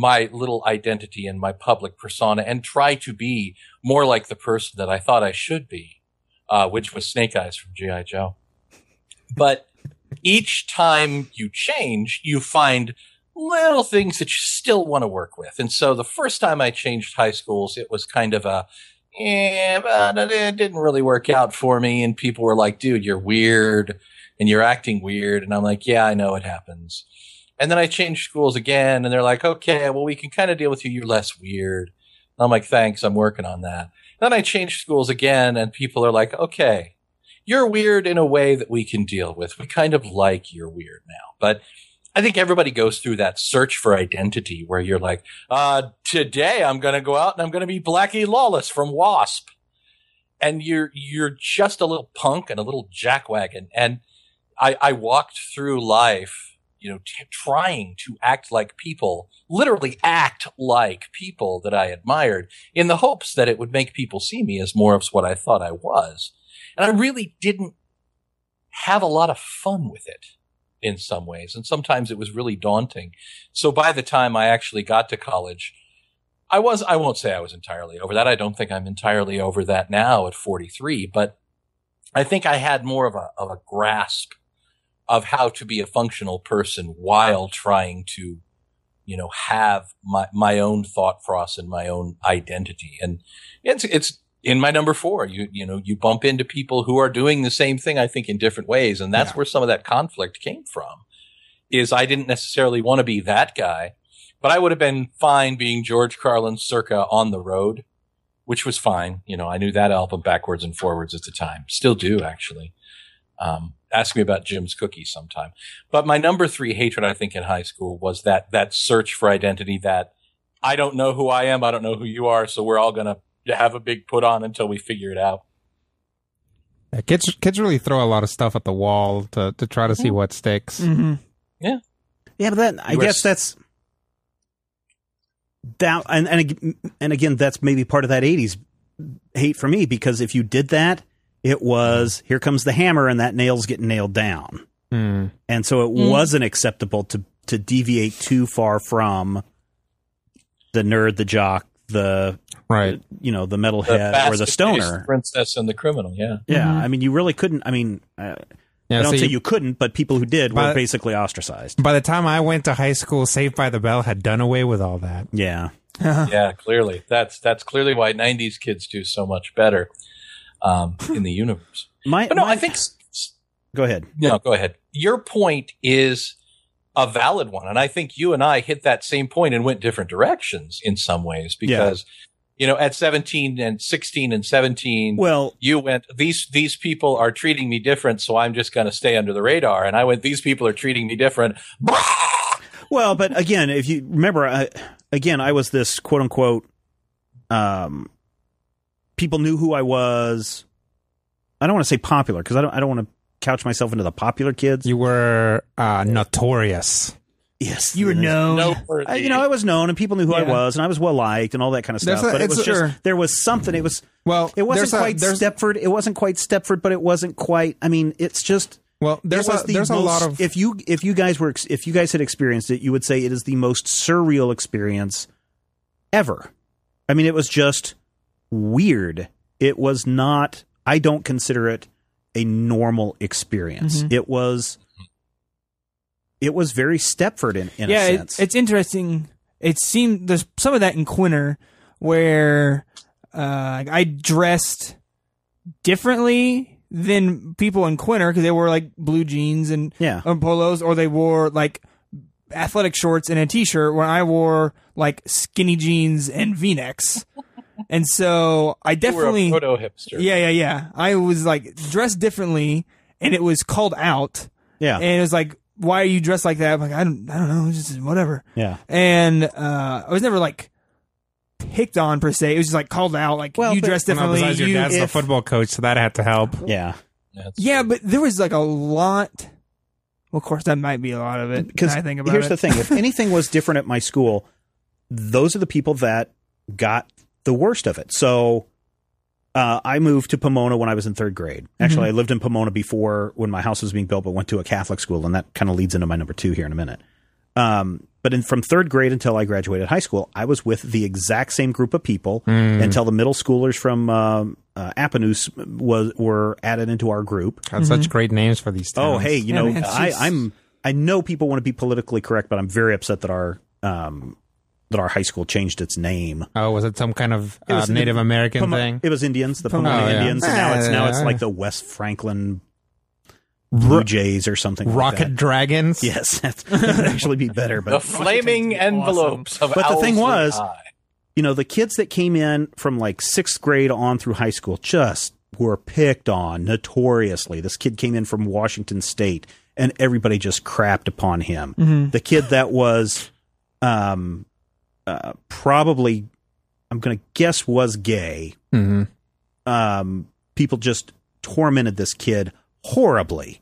my little identity and my public persona and try to be more like the person that I thought I should be, which was Snake Eyes from G.I. Joe. But each time you change, you find little things that you still want to work with. And so the first time I changed high schools, it was kind of but it didn't really work out for me. And people were like, dude, you're weird and you're acting weird. And I'm like, yeah, I know, it happens. And then I changed schools again, and they're like, okay, well, we can kind of deal with you. You're less weird. And I'm like, thanks, I'm working on that. And then I changed schools again, and people are like, okay, you're weird in a way that we can deal with. We kind of like you're weird now. But I think everybody goes through that search for identity where you're like, today I'm going to go out and I'm going to be Blackie Lawless from Wasp. And you're just a little punk and a little jackwagon. And I walked through life, you know, trying to act like people, literally act like people that I admired, in the hopes that it would make people see me as more of what I thought I was. And I really didn't have a lot of fun with it in some ways. And sometimes it was really daunting. So by the time I actually got to college, I won't say I was entirely over that. I don't think I'm entirely over that now at 43, but I think I had more of a grasp of how to be a functional person while trying to, you know, have my own thought process and my own identity. And it's in my number four. You bump into people who are doing the same thing, I think, in different ways. And that's where some of that conflict came from, is I didn't necessarily want to be that guy, but I would have been fine being George Carlin circa On the Road, which was fine. You know, I knew that album backwards and forwards at the time. Still do, actually. Ask me about Jim's Cookies sometime. But my number three hatred, I think, in high school was that search for identity, that I don't know who I am, I don't know who you are, so we're all going to have a big put on until we figure it out. Yeah, kids really throw a lot of stuff at the wall to try to see what sticks. Mm-hmm. Yeah. Yeah, but I guess that's that, and again, that's maybe part of that 80s hate for me, because if you did that, it was, here comes the hammer and that nail's getting nailed down. Mm. And so it wasn't acceptable to deviate too far from the nerd, the jock, the you know, the metalhead or the stoner, the princess and the criminal. Yeah. I mean, you really couldn't. I mean, I don't say you couldn't, but people who did were basically ostracized. By the time I went to high school, Saved by the Bell had done away with all that. Yeah, yeah, clearly that's clearly why '90s kids do so much better in the universe. I think. Go ahead. No, go ahead. Your point is a valid one. And I think you and I hit that same point and went different directions in some ways, because, you know, at 17 and 16 and 17, you went, these people are treating me different, so I'm just going to stay under the radar. And I went, these people are treating me different. Well, but again, if you remember, I was this quote unquote, people knew who I was. I don't want to say popular, because I don't want to couch myself into the popular kids. You were notorious. Yes, you were known. I was known, and people knew who I was, and I was well liked, and all that kind of stuff. But it was just, there was something. It was it wasn't quite Stepford. It wasn't quite Stepford, but it wasn't quite. I mean, it's just there's a lot of. If you guys had experienced it, you would say it is the most surreal experience ever. I mean, it was just weird. It was not. I don't consider it a normal experience. Mm-hmm. It was very Stepford in a sense. It's interesting. It seemed there's some of that in Quinter, where I dressed differently than people in Quinter, because they wore like blue jeans and polos, or they wore like athletic shorts and a t-shirt, where I wore like skinny jeans and V-necks. And so I definitely you were a proto-hipster. Yeah. I was like dressed differently, and it was called out. Yeah, and it was like, why are you dressed like that? I'm like, I don't know, just whatever. Yeah, and I was never like picked on per se. It was just like called out, like you dressed differently. Besides, your dad's the football coach, so that had to help. Yeah, that's true. But there was like a lot. Well, of course, that might be a lot of it. Because here's the thing: if anything was different at my school, those are the people that got the worst of it. So I moved to Pomona when I was in third grade. Actually, I lived in Pomona before when my house was being built, but went to a Catholic school, and that kind of leads into my number two here in a minute. But from third grade until I graduated high school, I was with the exact same group of people until the middle schoolers from Appanoose were added into our group. Got such great names for these towns. Oh, hey, you know, man, I know people want to be politically correct, but I'm very upset that our high school changed its name. Oh, was it some kind of Native American thing? It was Indians, the Pomona Indians. And now it's like the West Franklin Blue Jays or something. Rocket like that. Dragons? Yes, that would actually be better. But the flaming envelopes awesome. Of But the thing was, you know, the kids that came in from like sixth grade on through high school just were picked on notoriously. This kid came in from Washington State, and everybody just crapped upon him. Mm-hmm. The kid that was probably, I'm going to guess, was gay. Mm-hmm. People just tormented this kid horribly.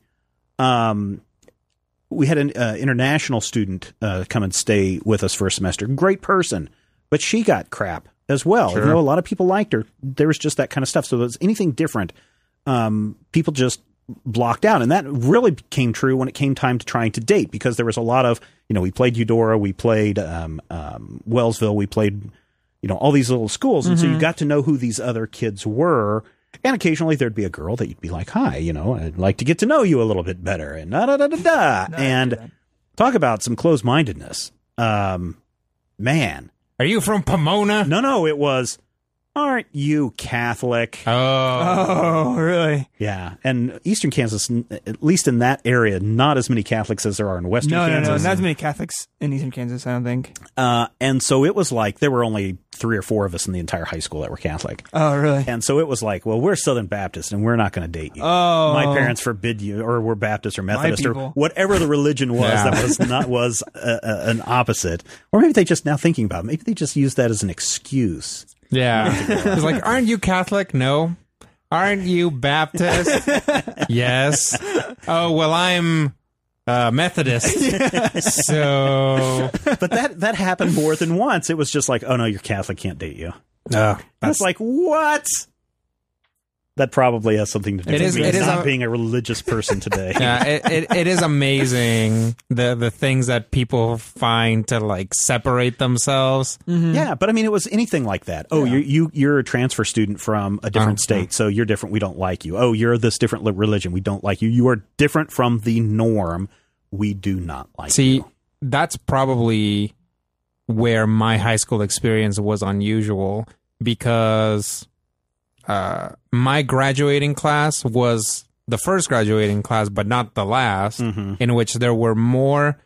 We had an international student come and stay with us for a semester. Great person, but she got crap as well. Sure. You know, a lot of people liked her. There was just that kind of stuff. So if there was anything different, people just blocked out. And that really came true when it came time to trying to date, because there was a lot of, you know, we played Eudora, we played Wellsville, we played, you know, all these little schools. And so you got to know who these other kids were. And occasionally there'd be a girl that you'd be like, hi, you know, I'd like to get to know you a little bit better. And and talk about some closed-mindedness. Man. Are you from Pomona? No, it was, aren't you Catholic? Oh, really? Yeah. And Eastern Kansas, at least in that area, not as many Catholics as there are in Western Kansas. No, not as many Catholics in Eastern Kansas, I don't think. And so it was like there were only 3 or 4 of us in the entire high school that were Catholic. Oh, really? And so it was like, well, we're Southern Baptist, and we're not going to date you. Oh. My parents forbid you, or we're Baptist or Methodist or whatever the religion was that was not an opposite. Or maybe they just now thinking about it. Maybe they just use that as an excuse. Yeah. It's like, aren't you Catholic? No. Aren't you Baptist? Yes. Oh, well, I'm Methodist. So, but that happened more than once. It was just like, oh no, you're Catholic, can't date you. No, that's like what? That probably has something to do with not being a religious person today. Yeah, it is amazing the things that people find to like separate themselves. Mm-hmm. Yeah, but I mean, it was anything like that. Oh, yeah. you're a transfer student from a different state, so you're different. We don't like you. Oh, you're this different religion. We don't like you. You are different from the norm. We do not like you. See, that's probably where my high school experience was unusual because... my graduating class was the first graduating class, but not the last, mm-hmm. in which there were more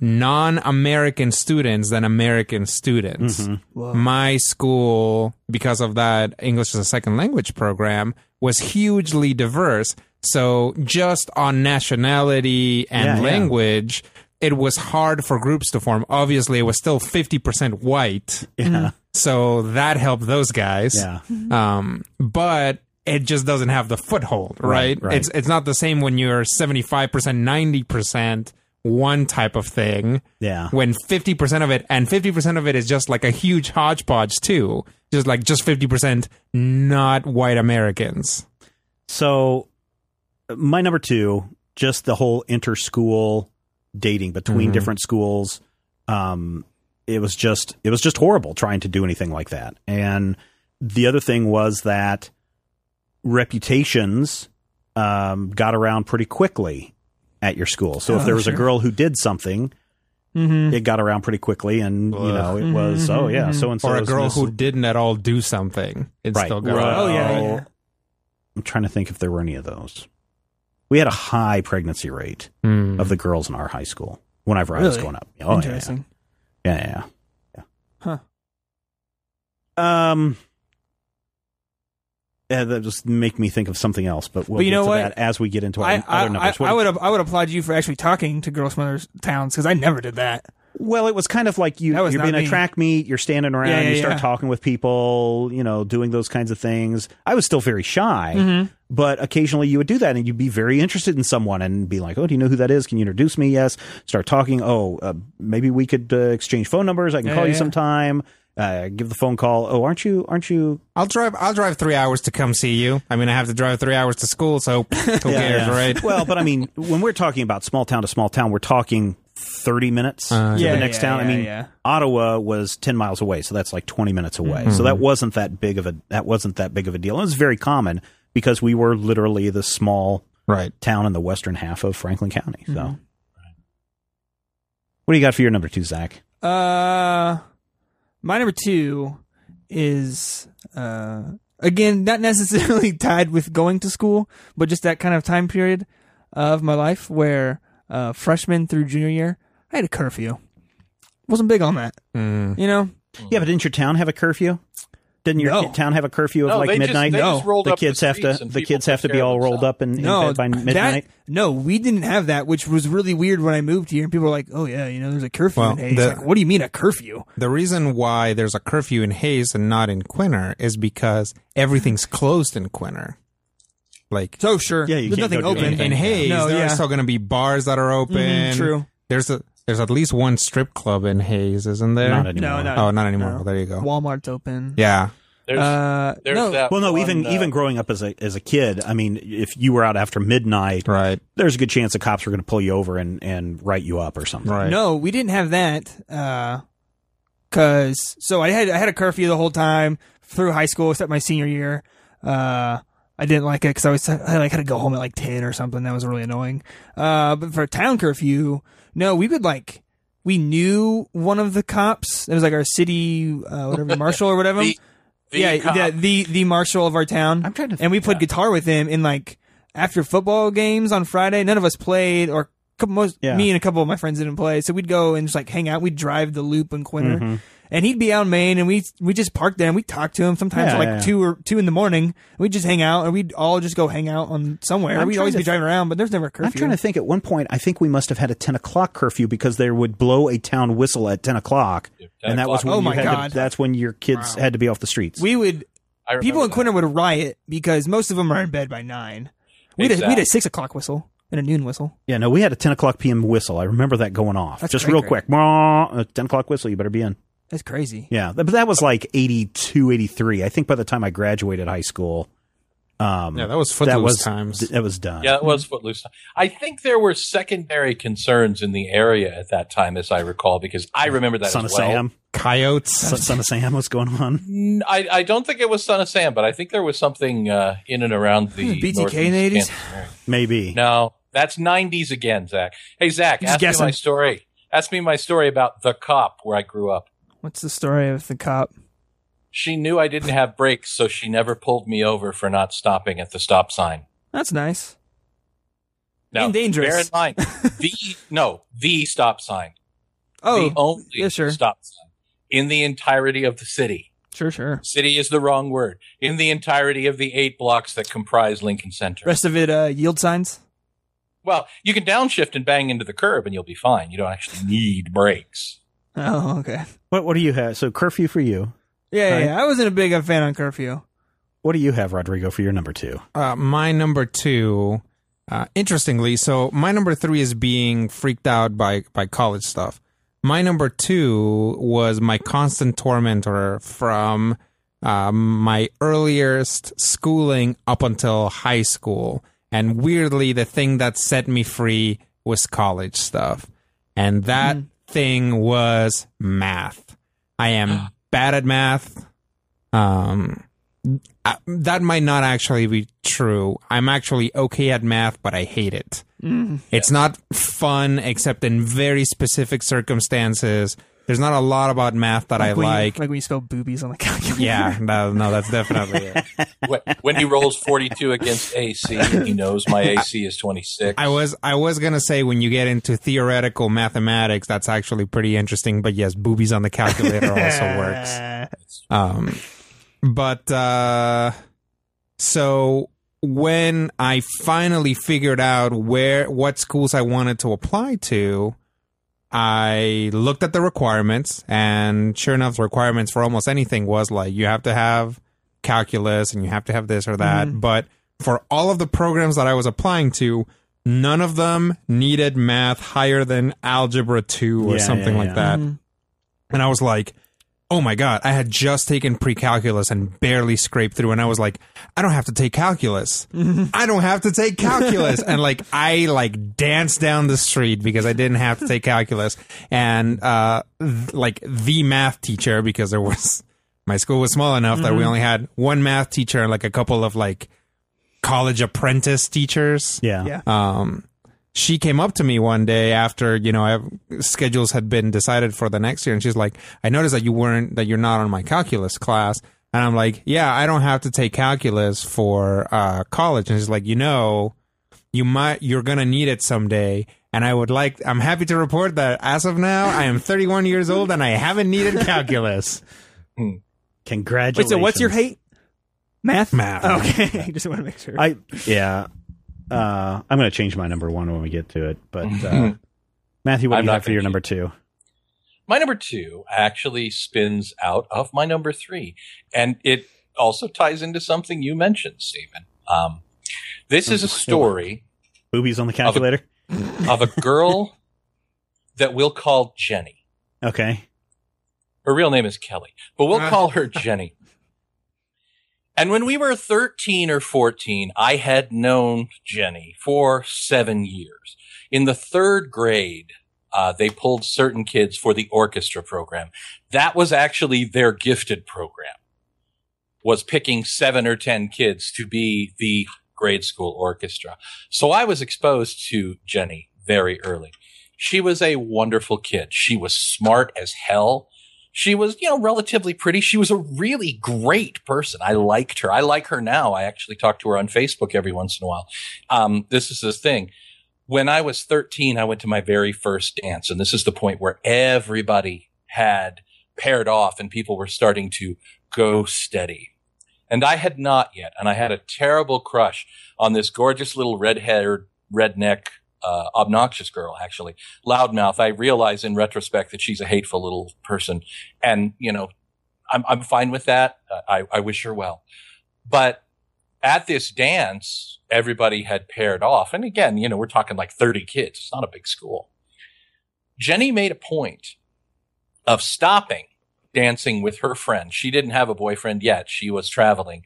non-American students than American students. Mm-hmm. My school, because of that English as a Second Language program, was hugely diverse. So just on nationality and language... Yeah. It was hard for groups to form. Obviously, it was still 50% white. Yeah. So that helped those guys. Yeah. But it just doesn't have the foothold, right? Right. It's not the same when you're 75%, 90% one type of thing. Yeah. When 50% of it, and 50% of it is just like a huge hodgepodge too. Just 50% not white Americans. So my number two, just the whole inter-school... dating between mm-hmm. different schools, it was just horrible trying to do anything like that. And the other thing was that reputations got around pretty quickly at your school. So if there was a girl who did something, mm-hmm. it got around pretty quickly, and you know it was so and so. Or a girl who didn't at all do something, it still got around. I'm trying to think if there were any of those. We had a high pregnancy rate of the girls in our high school whenever I was growing up. Oh, interesting. Yeah. Huh. Yeah, that just make me think of something else, but we'll get to that as we get into our other numbers. I would applaud you for actually talking to girls from other towns because I never did that. Well, it was kind of like you're being a track meet, you're standing around, you start talking with people, doing those kinds of things. I was still very shy, mm-hmm. but occasionally you would do that and you'd be very interested in someone and be like, oh, do you know who that is? Can you introduce me? Yes. Start talking. Oh, maybe we could exchange phone numbers. I can call you sometime. Give the phone call. Oh, aren't you? I'll drive 3 hours to come see you. I mean, I have to drive 3 hours to school, so who cares, right? Well, but I mean, when we're talking about small town to small town, we're talking 30 minutes to the next town. Ottawa was 10 miles away, so that's like 20 minutes away. Mm-hmm. So that wasn't that big of a deal. It was very common because we were literally the small town in the western half of Franklin County. So, what do you got for your number two, Zach? My number two is, again, not necessarily tied with going to school, but just that kind of time period of my life where freshman through junior year, I had a curfew. Wasn't big on that, you know? Yeah, but didn't your town have a curfew? Didn't your town have a curfew of like midnight? The kids have to be all rolled up and in bed by midnight. No, we didn't have that, which was really weird when I moved here. And people were like, "Oh yeah, there's a curfew in Hayes." Like, what do you mean a curfew? The reason why there's a curfew in Hayes and not in Quinter is because everything's closed in Quinter. Like, so sure, yeah, there's nothing open in Hayes. No, there's still going to be bars that are open. Mm-hmm, true. There's at least one strip club in Hayes, isn't there? Not anymore. Not anymore. No. Well, there you go. Walmart's open. Yeah. There's that. Well, even growing up as a kid, I mean, if you were out after midnight, there's a good chance the cops were going to pull you over and write you up or something. Right. No, we didn't have that. So I had a curfew the whole time through high school, except my senior year. I didn't like it because I had to go home at like 10 or something. That was really annoying. But for a town curfew, no, we knew one of the cops. It was like our city, marshal or whatever. The marshal of our town. I'm trying to. And we played guitar with him in like after football games on Friday. None of us played, or me and a couple of my friends didn't play. So we'd go and just like hang out. We'd drive the loop in Quinter. Mm-hmm. And he'd be out in Maine, and we just parked there, and we'd talk to him sometimes at 2 in the morning. We'd just hang out, and we'd all just go hang out on somewhere. We'd always be driving around, but there's never a curfew. I'm trying to think. At one point, I think we must have had a 10 o'clock curfew because there would blow a town whistle at 10 o'clock, and that was when that's when your kids had to be off the streets. People in Quinter would riot because most of them are in bed by 9. We had a 6 o'clock whistle. And a noon whistle. Yeah, no, we had a 10 o'clock p.m. whistle. I remember that going off. That's just real quick. A 10 o'clock whistle, you better be in. That's crazy. Yeah, but that was like 82, 83. I think by the time I graduated high school. Yeah, that was Footloose times. That was done. Yeah, it was Footloose time. I think there were secondary concerns in the area at that time, as I recall, because I remember that Son as well. Son of Sam. Coyotes. Son of Sam, what's going on? I don't think it was Son of Sam, but I think there was something in and around the BTK in the 80s? Maybe. No, that's 90s again, Zach. Hey, Zach, ask me my story. Ask me my story about the cop where I grew up. What's the story of the cop? She knew I didn't have brakes, so she never pulled me over for not stopping at the stop sign. That's nice. Now, and dangerous. Bear in mind, the stop sign. Oh, the only stop sign in the entirety of the city. Sure. City is the wrong word. In the entirety of the 8 blocks that comprise Lincoln Center. Rest of it, yield signs? Well, you can downshift and bang into the curb and you'll be fine. You don't actually need brakes. Oh, okay. What do you have? So curfew for you. Yeah, right? Yeah, I wasn't a big fan on curfew. What do you have, Rodrigo, for your number 2? My number 2, interestingly, so my number 3 is being freaked out by college stuff. My number 2 was my constant tormentor from my earliest schooling up until high school. And weirdly, the thing that set me free was college stuff. And that thing was math. I am bad at math. That might not actually be true. I'm actually okay at math, but I hate it. It's not fun except in very specific circumstances. There's not a lot about math that I like. Like when you spell boobies on the calculator. Yeah, no, that's definitely it. When he rolls 42 against AC, he knows my AC is 26. I was going to say when you get into theoretical mathematics, that's actually pretty interesting. But yes, boobies on the calculator also works. So when I finally figured out what schools I wanted to apply to, I looked at the requirements, and sure enough, the requirements for almost anything was like, you have to have calculus and you have to have this or that. Mm-hmm. But for all of the programs that I was applying to, none of them needed math higher than algebra 2 or something like that. Mm-hmm. And I was like, oh my God, I had just taken pre-calculus and barely scraped through. And I was like, I don't have to take calculus. I don't have to take calculus. And I danced down the street because I didn't have to take calculus. And the math teacher, because my school was small enough that we only had one math teacher and a couple of college apprentice teachers. Yeah. She came up to me one day after, schedules had been decided for the next year. And she's like, I noticed that you're not on my calculus class. And I'm like, yeah, I don't have to take calculus for college. And she's like, you're going to need it someday. And I'm happy to report that as of now, I am 31 years old and I haven't needed calculus. Congratulations. Wait, so what's your hate? Math. Okay. I just want to make sure. I'm going to change my number 1 when we get to it, but Matthew, what do you have for your number 2? My number 2 actually spins out of my number 3, and it also ties into something you mentioned, Stephen. This is a story boobies on the calculator of a girl that we'll call Jenny. Okay. Her real name is Kelly, but we'll call her Jenny. And when we were 13 or 14, I had known Jenny for 7 years. In the 3rd grade, they pulled certain kids for the orchestra program. That was actually their gifted program, was picking 7 or 10 kids to be the grade school orchestra. So I was exposed to Jenny very early. She was a wonderful kid. She was smart as hell. She was, relatively pretty. She was a really great person. I liked her. I like her now. I actually talk to her on Facebook every once in a while. This is the thing. When I was 13, I went to my very first dance. And this is the point where everybody had paired off and people were starting to go steady. And I had not yet. And I had a terrible crush on this gorgeous little red-haired, redneck, obnoxious girl, actually. Loudmouth. I realize in retrospect that she's a hateful little person. And, I'm fine with that. I wish her well. But at this dance, everybody had paired off. And again, you know, we're talking like 30 kids. It's not a big school. Jenny made a point of stopping dancing with her friend. She didn't have a boyfriend yet. She was traveling.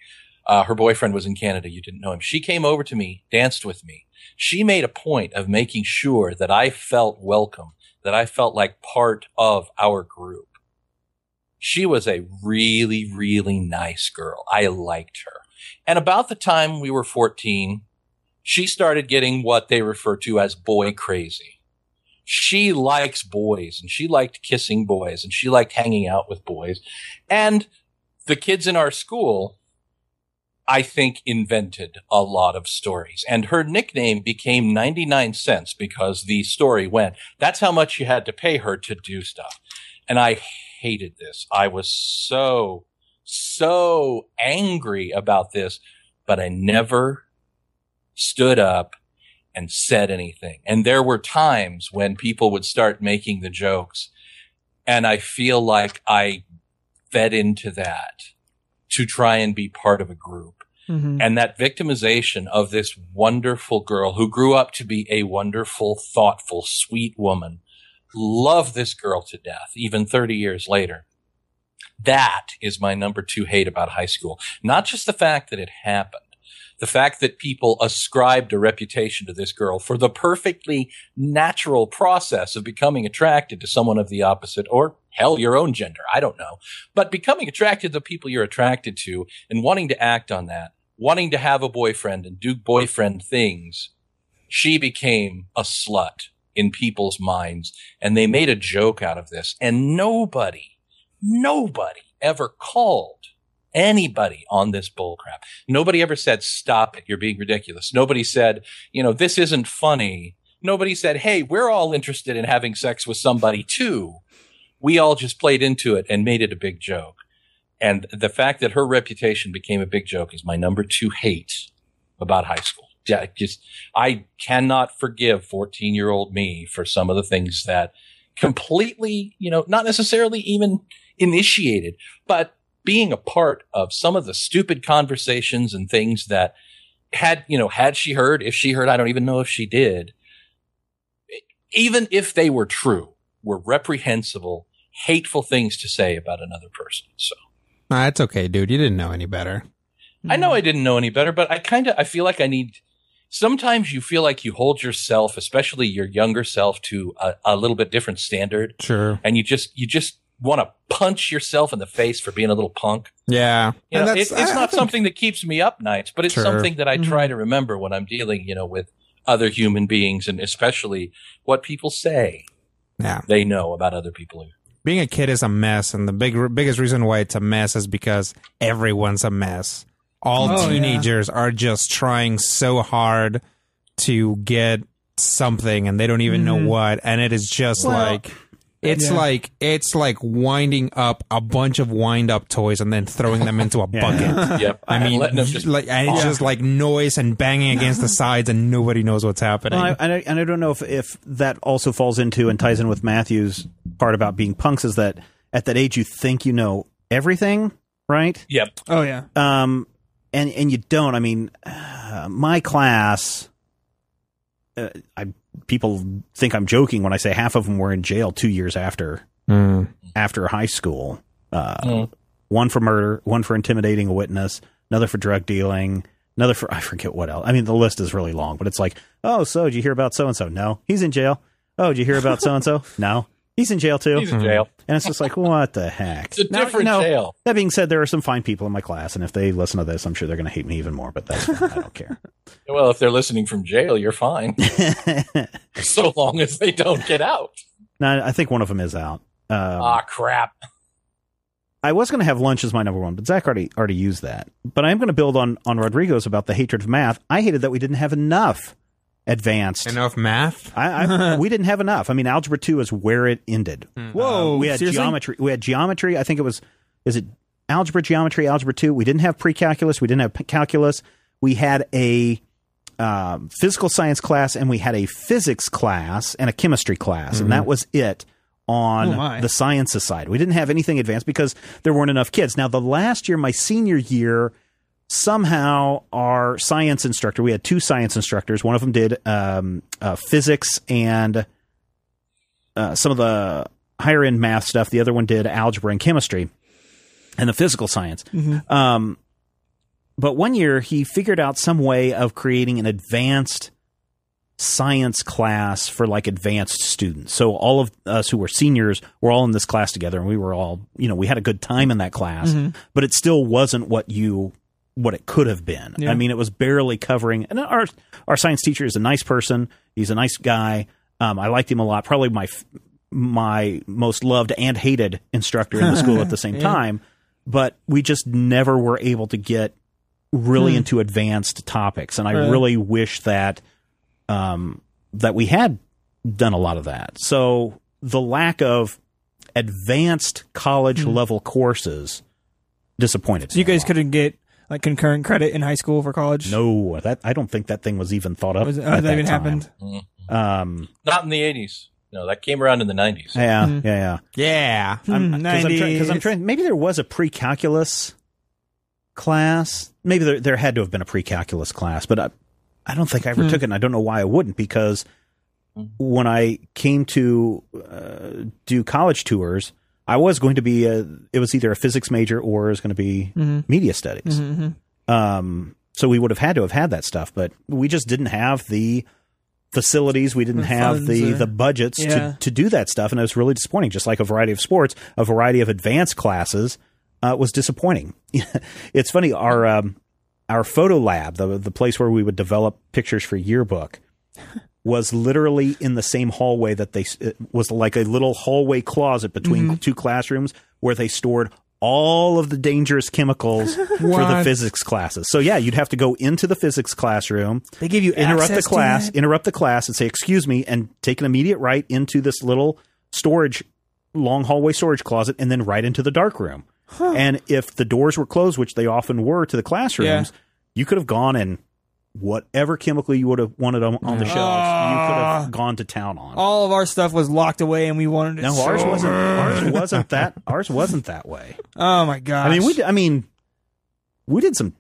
Her boyfriend was in Canada. You didn't know him. She came over to me, danced with me. She made a point of making sure that I felt welcome, that I felt like part of our group. She was a really, really nice girl. I liked her. And about the time we were 14, she started getting what they refer to as boy crazy. She likes boys, and she liked kissing boys, and she liked hanging out with boys. And the kids in our school, I think, invented a lot of stories. And her nickname became 99 cents because the story went, that's how much you had to pay her to do stuff. And I hated this. I was so angry about this, but I never stood up and said anything. And there were times when people would start making the jokes, and I feel like I fed into that to try and be part of a group. Mm-hmm. And that victimization of this wonderful girl who grew up to be a wonderful, thoughtful, sweet woman. Love this girl to death, even 30 years later. That is my number two hate about high school. Not just the fact that it happened, the fact that people ascribed a reputation to this girl for the perfectly natural process of becoming attracted to someone of the opposite or, hell, your own gender. I don't know. But becoming attracted to people you're attracted to and wanting to act on that, wanting to have a boyfriend and do boyfriend things, she became a slut in people's minds, and they made a joke out of this, and nobody ever called anybody on this bullcrap. Nobody ever said, stop it, you're being ridiculous. Nobody said, you know, this isn't funny. Nobody said, hey, we're all interested in having sex with somebody too. We all just played into it and made it a big joke. And the fact that her reputation became a big joke is my number two hate about high school. I cannot forgive 14-year-old me for some of the things that completely, you know, not necessarily even initiated, but being a part of some of the stupid conversations and things that had she heard, if she heard, I don't even know if she did, even if they were true, were reprehensible, hateful things to say about another person. So that's okay, dude. You didn't know any better. I know I didn't know any better, but I feel like I need. Sometimes you feel like you hold yourself, especially your younger self, to a little bit different standard. Sure. And you just want to punch yourself in the face for being a little punk. Yeah. You know, it's not something that keeps me up nights, but it's something that I try to remember when I'm dealing, you know, with other human beings, and especially what people say. Yeah. They know about other people. Being a kid is a mess, and the biggest reason why it's a mess is because everyone's a mess. All teenagers are just trying so hard to get something, and they don't even know what. And it is just like winding up a bunch of wind-up toys and then throwing them into a bucket. Yep. I mean, it's just like noise and banging against the sides, and nobody knows what's happening. Well, I don't know if that also falls into and ties in with Matthew's part about being punks, is that at that age you think you know everything, right? Yep. Oh yeah. And you don't. I mean, my class, people think I'm joking when I say half of them were in jail 2 years after high school. One for murder, one for intimidating a witness, another for drug dealing, another for, I forget what else. I mean, the list is really long, but it's like, oh, so did you hear about so-and-so? No, he's in jail. Oh, did you hear about so-and-so? No. He's in jail, too. He's in jail. And it's just like, what the heck? It's a different jail. That being said, there are some fine people in my class, and if they listen to this, I'm sure they're going to hate me even more, but that's fine. I don't care. Well, if they're listening from jail, you're fine. So long as they don't get out. No, I think one of them is out. Crap. I was going to have lunch as my number one, but Zach already used that. But I am going to build on Rodrigo's about the hatred of math. I hated that we didn't have enough. Advanced enough math? We didn't have enough. I mean, algebra 2 is where it ended. Whoa, we had seriously? Geometry. We had geometry. I think it was. Is it algebra, geometry, algebra 2? We didn't have pre-calculus. We didn't have calculus. We had a physical science class, and we had a physics class and a chemistry class, and that was it on the sciences side. We didn't have anything advanced because there weren't enough kids. Now, the last year, my senior year, somehow our science instructor, we had two science instructors. One of them did physics and some of the higher end math stuff. The other one did algebra and chemistry and the physical science. Mm-hmm. But one year he figured out some way of creating an advanced science class for like advanced students. So all of us who were seniors were all in this class together, and we were all, you know, we had a good time in that class, mm-hmm. but it still wasn't what it could have been. Yeah. I mean, it was barely covering. And our science teacher is a nice person. He's a nice guy. I liked him a lot. Probably my most loved and hated instructor in the school at the same yeah. time. But we just never were able to get really into advanced topics. And I really wish that that we had done a lot of that. So the lack of advanced college level courses disappointed. So you guys couldn't get like concurrent credit in high school for college? No, that I don't think that thing was even thought up. Happened? Mm-hmm. Not in the 80s. No, that came around in the 90s. Yeah, mm-hmm. yeah. Because I'm trying. Maybe there was a pre-calculus class. Maybe there had to have been a pre-calculus class, but I don't think I ever took it, and I don't know why I wouldn't, because when I came to do college tours, I was going to be it was either a physics major or it was going to be media studies. Mm-hmm. So we would have had to have had that stuff, but we just didn't have the facilities. We didn't have the budgets to do that stuff. And it was really disappointing, just like a variety of sports, a variety of advanced classes was disappointing. It's funny. Our photo lab, the place where we would develop pictures for yearbook, was literally in the same hallway that it was like a little hallway closet between two classrooms where they stored all of the dangerous chemicals for the physics classes. So yeah, you'd have to go into the physics classroom. They give you interrupt the class and say, "Excuse me," and take an immediate right into this little long hallway storage closet, and then right into the dark room. Huh. And if the doors were closed, which they often were to the classrooms, you could have gone and whatever chemical you would have wanted on the shelves, you could have gone to town on. All of our stuff was locked away, and we wanted it. No, ours wasn't that way. Oh my gosh! I mean, we did some.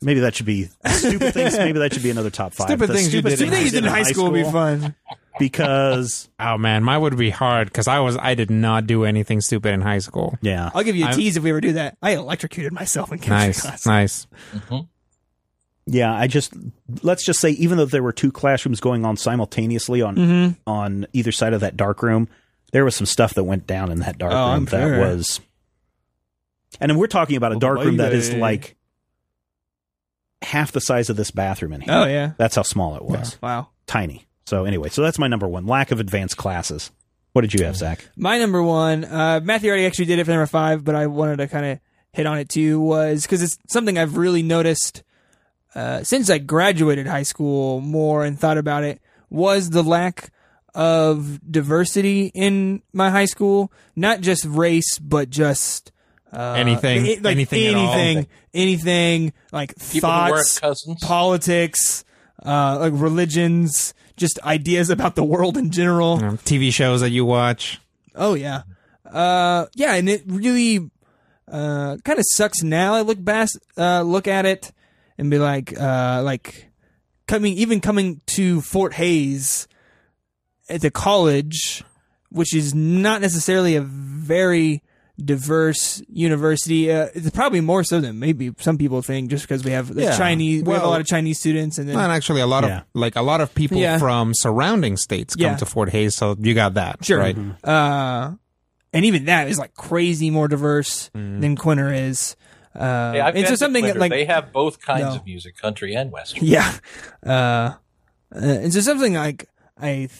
Maybe that should be stupid things. Maybe that should be another top five. Stupid things you did in high school would be fun. Because oh man, mine would be hard because I did not do anything stupid in high school. Yeah, I'll give you a tease if we ever do that. I electrocuted myself in chemistry class. Nice, mm-hmm. Yeah, let's just say even though there were two classrooms going on simultaneously on either side of that dark room, there was some stuff that went down in that dark room that was, and then we're talking about a dark room that is like half the size of this bathroom in here. Oh yeah, that's how small it was. Yeah. Wow, tiny. So anyway, that's my number one, lack of advanced classes. What did you have, Zach? My number one, Matthew already actually did it for number five, but I wanted to kind of hit on it too, was because it's something I've really noticed since I graduated high school more and thought about it, was the lack of diversity in my high school. Not just race, but just... anything, like people thoughts, politics, like religions... Just ideas about the world in general. TV shows that you watch. Oh, yeah. Yeah, and it really kind of sucks now. I look at it and be like coming to Fort Hayes at the college, which is not necessarily a very diverse university. It's probably more so than maybe some people think, just because we have we have a lot of Chinese students, and then a lot of people from surrounding states come to Fort Hayes. So you got that right. Mm-hmm. And even that is like crazy more diverse than Quinter is. And so something Quinter, like they have both kinds of music, country and western. Yeah, and so something like I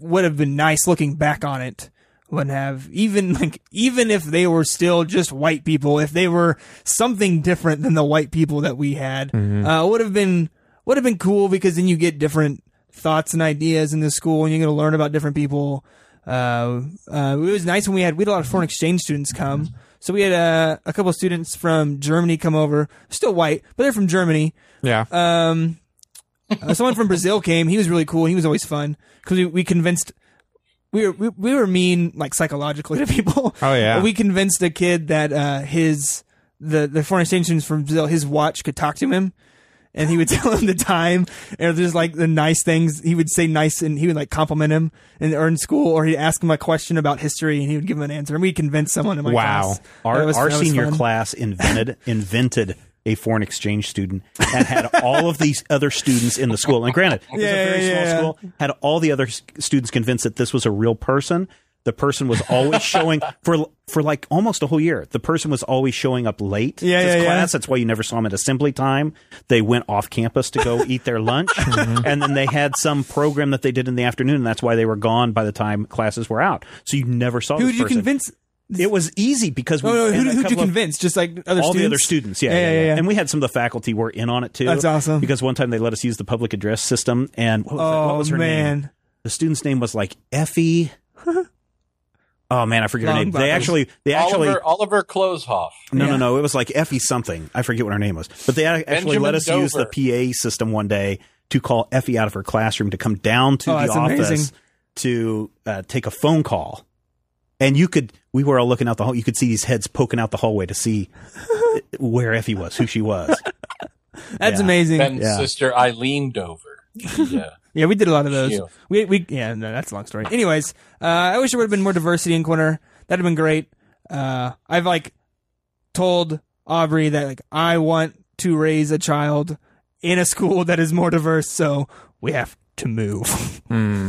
would have been nice looking back on it. Would have even if they were still just white people, if they were something different than the white people that we had, would have been cool, because then you get different thoughts and ideas in the school, and you're going to learn about different people. It was nice when we had a lot of foreign exchange students come, so we had a couple of students from Germany come over, still white, but they're from Germany. Yeah. Someone from Brazil came. He was really cool. He was always fun because we convinced. We were mean, like, psychologically to people. Oh yeah. We convinced a kid that his the foreign exchange students from Brazil, his watch could talk to him. And he would tell him the time, and there's like the nice things. He would say nice, and he would like compliment him, or in school, or he'd ask him a question about history, and he would give him an answer. And we convinced someone in my class. Wow, our senior class invented a foreign exchange student and had all of these other students in the school. And granted, it was a very small school. Had all the other students convinced that this was a real person. The person was always showing for like almost a whole year. The person was always showing up late to class. That's why you never saw them at assembly time. They went off campus to go eat their lunch. And then they had some program that they did in the afternoon. And that's why they were gone by the time classes were out. So you never saw this person. Who did you convince? It was easy because we who did you convince? Just like other all students? The other students, yeah. And we had some of the faculty were in on it too. That's awesome. Because one time they let us use the public address system. And what was her name? The student's name was like Effie. Oh man, I forget her name. They actually Oliver Kloshoff. No. It was like Effie something. I forget what her name was. But they actually Benjamin let us Dover. Use the PA system one day to call Effie out of her classroom to come down to the office to take a phone call. And we were all looking out the hall. You could see these heads poking out the hallway to see where Effie was, who she was. That's amazing. And sister Eileen Dover. Yeah. Yeah, we did a lot of those. We that's a long story. Anyways, I wish there would have been more diversity in Quinter. That'd have been great. I've like told Aubrey that like I want to raise a child in a school that is more diverse, so we have to move. Because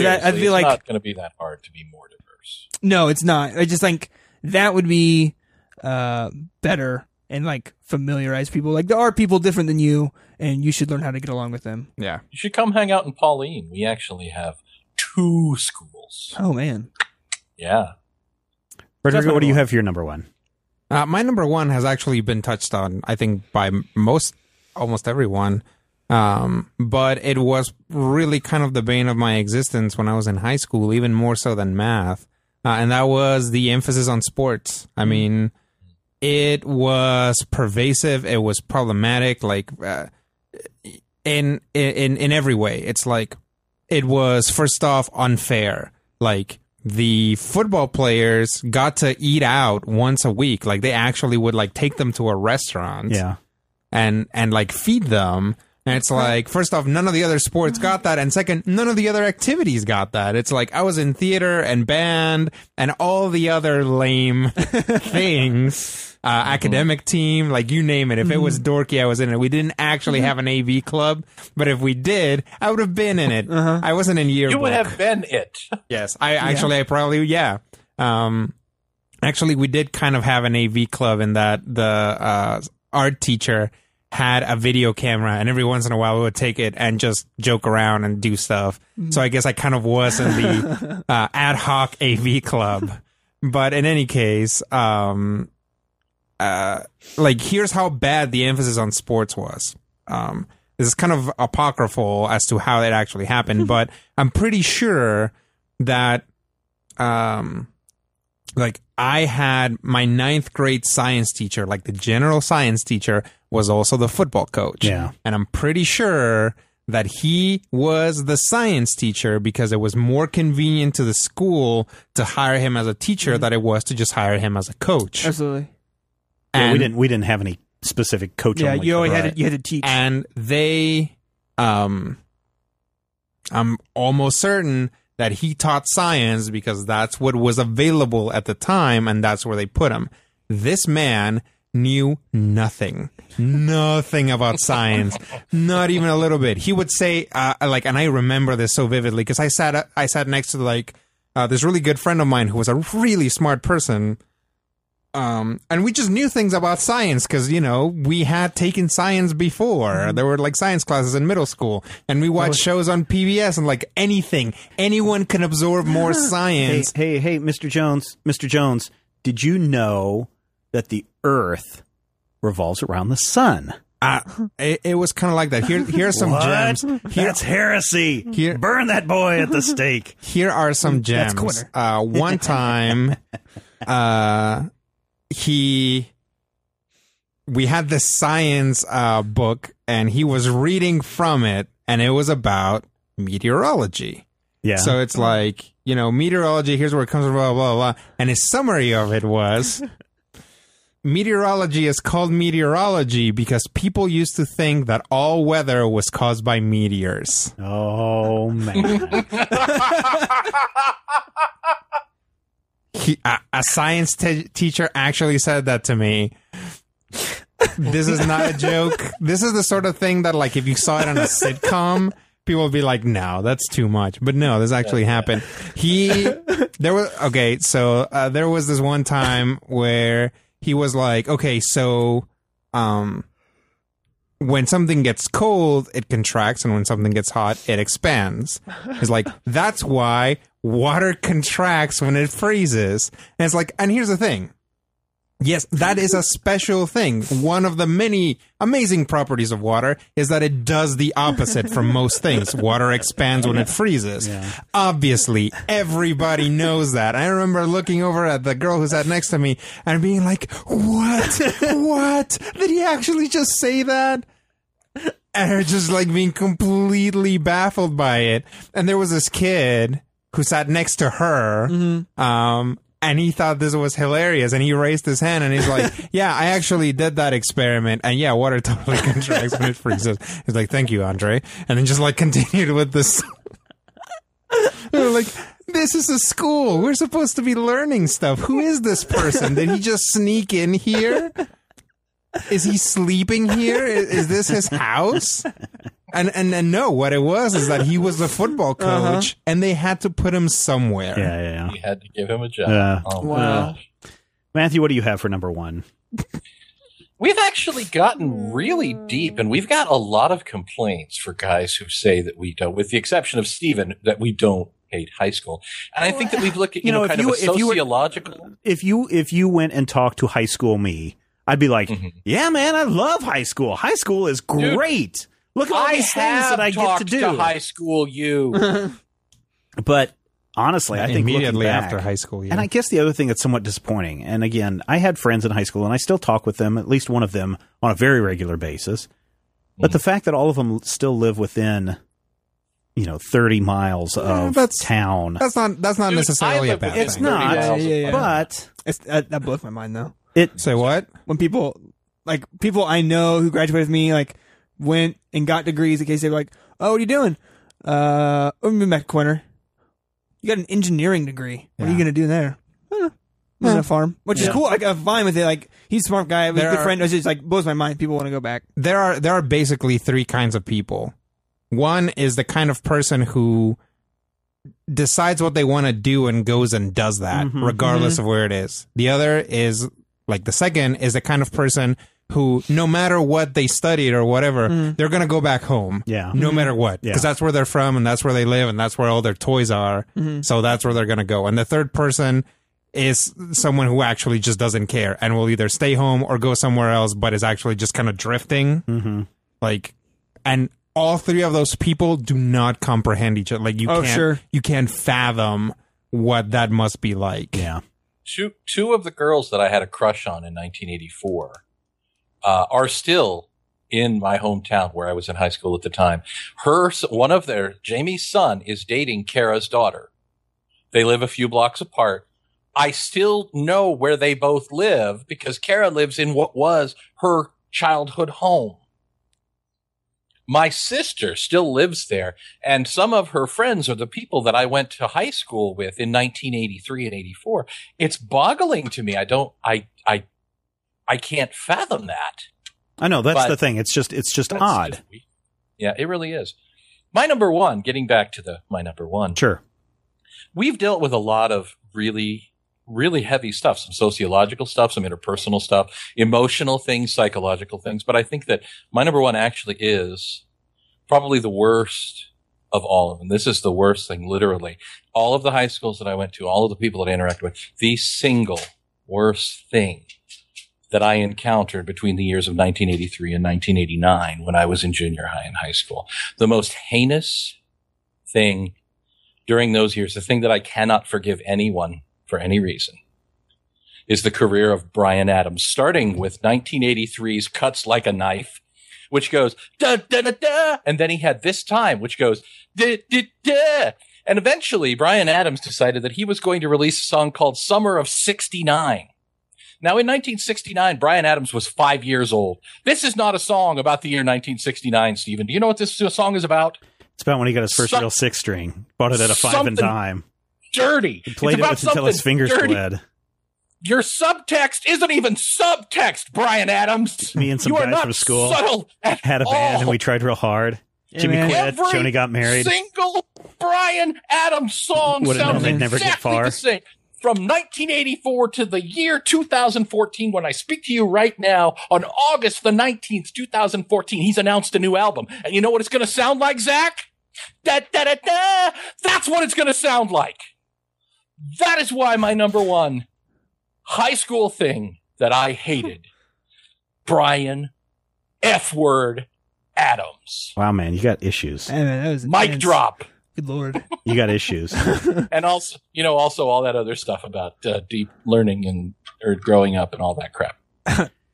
I feel like it's not going to be that hard to be more diverse. No, it's not. I just think that would be better. And like familiarize people. Like there are people different than you, and you should learn how to get along with them. Yeah, you should come hang out in Pauline. We actually have 2 schools. Oh man, yeah. Rodrigo, what do you have for your number one? My number one has actually been touched on, I think, by almost everyone. But it was really kind of the bane of my existence when I was in high school, even more so than math, and that was the emphasis on sports. I mean. It was pervasive. It was problematic, like in every way. It's like it was first off unfair. Like the football players got to eat out once a week. Like they actually would like take them to a restaurant, and like feed them. And it's like, first off, none of the other sports got that. And second, none of the other activities got that. It's like I was in theater and band and all the other lame things, academic team, like you name it. If it was dorky, I was in it. We didn't actually have an AV club, but if we did, I would have been in it. I wasn't in yearbook. You would have been it. Yes. I probably. Actually, we did kind of have an AV club in that the art teacher had a video camera, and every once in a while we would take it and just joke around and do stuff. So I guess I kind of was in the ad hoc AV club. But in any case, like here's how bad the emphasis on sports was. This is kind of apocryphal as to how it actually happened, but I'm pretty sure that like I had my 9th grade science teacher, like the general science teacher, was also the football coach. Yeah. And I'm pretty sure that he was the science teacher because it was more convenient to the school to hire him as a teacher than it was to just hire him as a coach. Absolutely. And yeah, we didn't have any specific coach. Yeah, you always had to teach. And they, I'm almost certain that he taught science because that's what was available at the time, and that's where they put him. This man knew nothing about science, not even a little bit. He would say, like, and I remember this so vividly because I sat next to like this really good friend of mine who was a really smart person, and we just knew things about science because we had taken science before. There were like science classes in middle school, and we watched shows on PBS and like anyone can absorb more science. Hey, Mr. Jones, did you know that the Earth revolves around the sun? It was kind of like that. Here's some gems. That's heresy. Burn that boy at the stake. Here are some gems. That's one time, we had this science book, and he was reading from it, and it was about meteorology. Yeah. So it's like, meteorology, here's where it comes from, blah, blah, blah. And his summary of it was... meteorology is called meteorology because people used to think that all weather was caused by meteors. Oh, man. A science teacher actually said that to me. This is not a joke. This is the sort of thing that, like, if you saw it on a sitcom, people would be like, no, that's too much. But no, this actually happened. There was this one time where... he was like, okay, so when something gets cold, it contracts, and when something gets hot, it expands. He's like, that's why water contracts when it freezes. And it's like, and here's the thing. Yes, that is a special thing. One of the many amazing properties of water is that it does the opposite from most things. Water expands when it freezes. Yeah. Obviously, everybody knows that. I remember looking over at the girl who sat next to me and being like, what? What? Did he actually just say that? And her just like being completely baffled by it. And there was this kid who sat next to her, and he thought this was hilarious, and he raised his hand, and he's like, yeah, I actually did that experiment, and yeah, water totally contracts when it freezes. He's like, thank you, Andre. And then just, like, continued with this. They were like, this is a school. We're supposed to be learning stuff. Who is this person? Did he just sneak in here? Is he sleeping here? Is this his house? And no, what it was is that he was the football coach, and they had to put him somewhere. Yeah. You had to give him a job. Wow. Matthew, what do you have for number one? We've actually gotten really deep, and we've got a lot of complaints for guys who say that we don't, with the exception of Steven, that we don't hate high school. And I think that we've looked at, kind of a sociological... If you went and talked to high school me, I'd be like, yeah, man, I love high school. High school is great. Dude, look at all these things that I get to do. To high school you. But honestly, I think immediately back, after high school, yeah. And I guess the other thing that's somewhat disappointing, and again, I had friends in high school, and I still talk with them, at least one of them, on a very regular basis. But the fact that all of them still live within, 30 miles of town. That's not Dude, necessarily a bad thing. It's not, but... That blows my mind, though. Say what? When people I know who graduated with me, went and got degrees in case they were like, oh, what are you doing? I'm in Mac Corner. You got an engineering degree. What are you going to do there? I don't know. On a farm, which is cool. I'm fine with it. He's a smart guy. He's a good friend. It's just blows my mind. People want to go back. There are basically three kinds of people. One is the kind of person who decides what they want to do and goes and does that, regardless of where it is. The other is, the second is the kind of person who, no matter what they studied or whatever, they're going to go back home. Yeah. No matter what. Because that's where they're from, and that's where they live, and that's where all their toys are. So that's where they're going to go. And the third person is someone who actually just doesn't care and will either stay home or go somewhere else, but is actually just kind of drifting. And all three of those people do not comprehend each other. You can't fathom what that must be like. Yeah. Two of the girls that I had a crush on in 1984 are still in my hometown where I was in high school at the time. Jamie's son is dating Kara's daughter. They live a few blocks apart. I still know where they both live because Kara lives in what was her childhood home. My sister still lives there, and some of her friends are the people that I went to high school with in 1983 and 84. It's boggling to me. I can't fathom that. I know, that's the thing. It's just odd. It really is. My number one, getting back to my number one. Sure. We've dealt with a lot of really, really heavy stuff, some sociological stuff, some interpersonal stuff, emotional things, psychological things. But I think that my number one actually is probably the worst of all of them. This is the worst thing, literally. All of the high schools that I went to, all of the people that I interacted with, the single worst thing that I encountered between the years of 1983 and 1989 when I was in junior high and high school. The most heinous thing during those years, the thing that I cannot forgive anyone for any reason, is the career of Bryan Adams, starting with 1983's Cuts Like a Knife, which goes, da, da, da, da, and then he had This Time, which goes, da, da, da. And eventually, Bryan Adams decided that he was going to release a song called Summer of 69. Now, in 1969, Bryan Adams was 5 years old. This is not a song about the year 1969, Stephen. Do you know what this song is about? It's about when he got his first real six string. Bought it at a five and dime. Dirty. He played it until his fingers bled. Your subtext isn't even subtext, Bryan Adams. Me and some guys from school had a band and we tried real hard. Jimmy quit. Joni got married. Single Bryan Adams song sounds exactly the same. From 1984 to the year 2014, when I speak to you right now, on August the 19th, 2014, he's announced a new album. And you know what it's going to sound like, Zach? Da-da-da-da! That's what it's going to sound like. That is why my number one high school thing that I hated, Bryan F-word Adams. Wow, man, you got issues. Man, that was mic drop. Good Lord. You got issues. And also, you know, all that other stuff about deep learning and growing up and all that crap.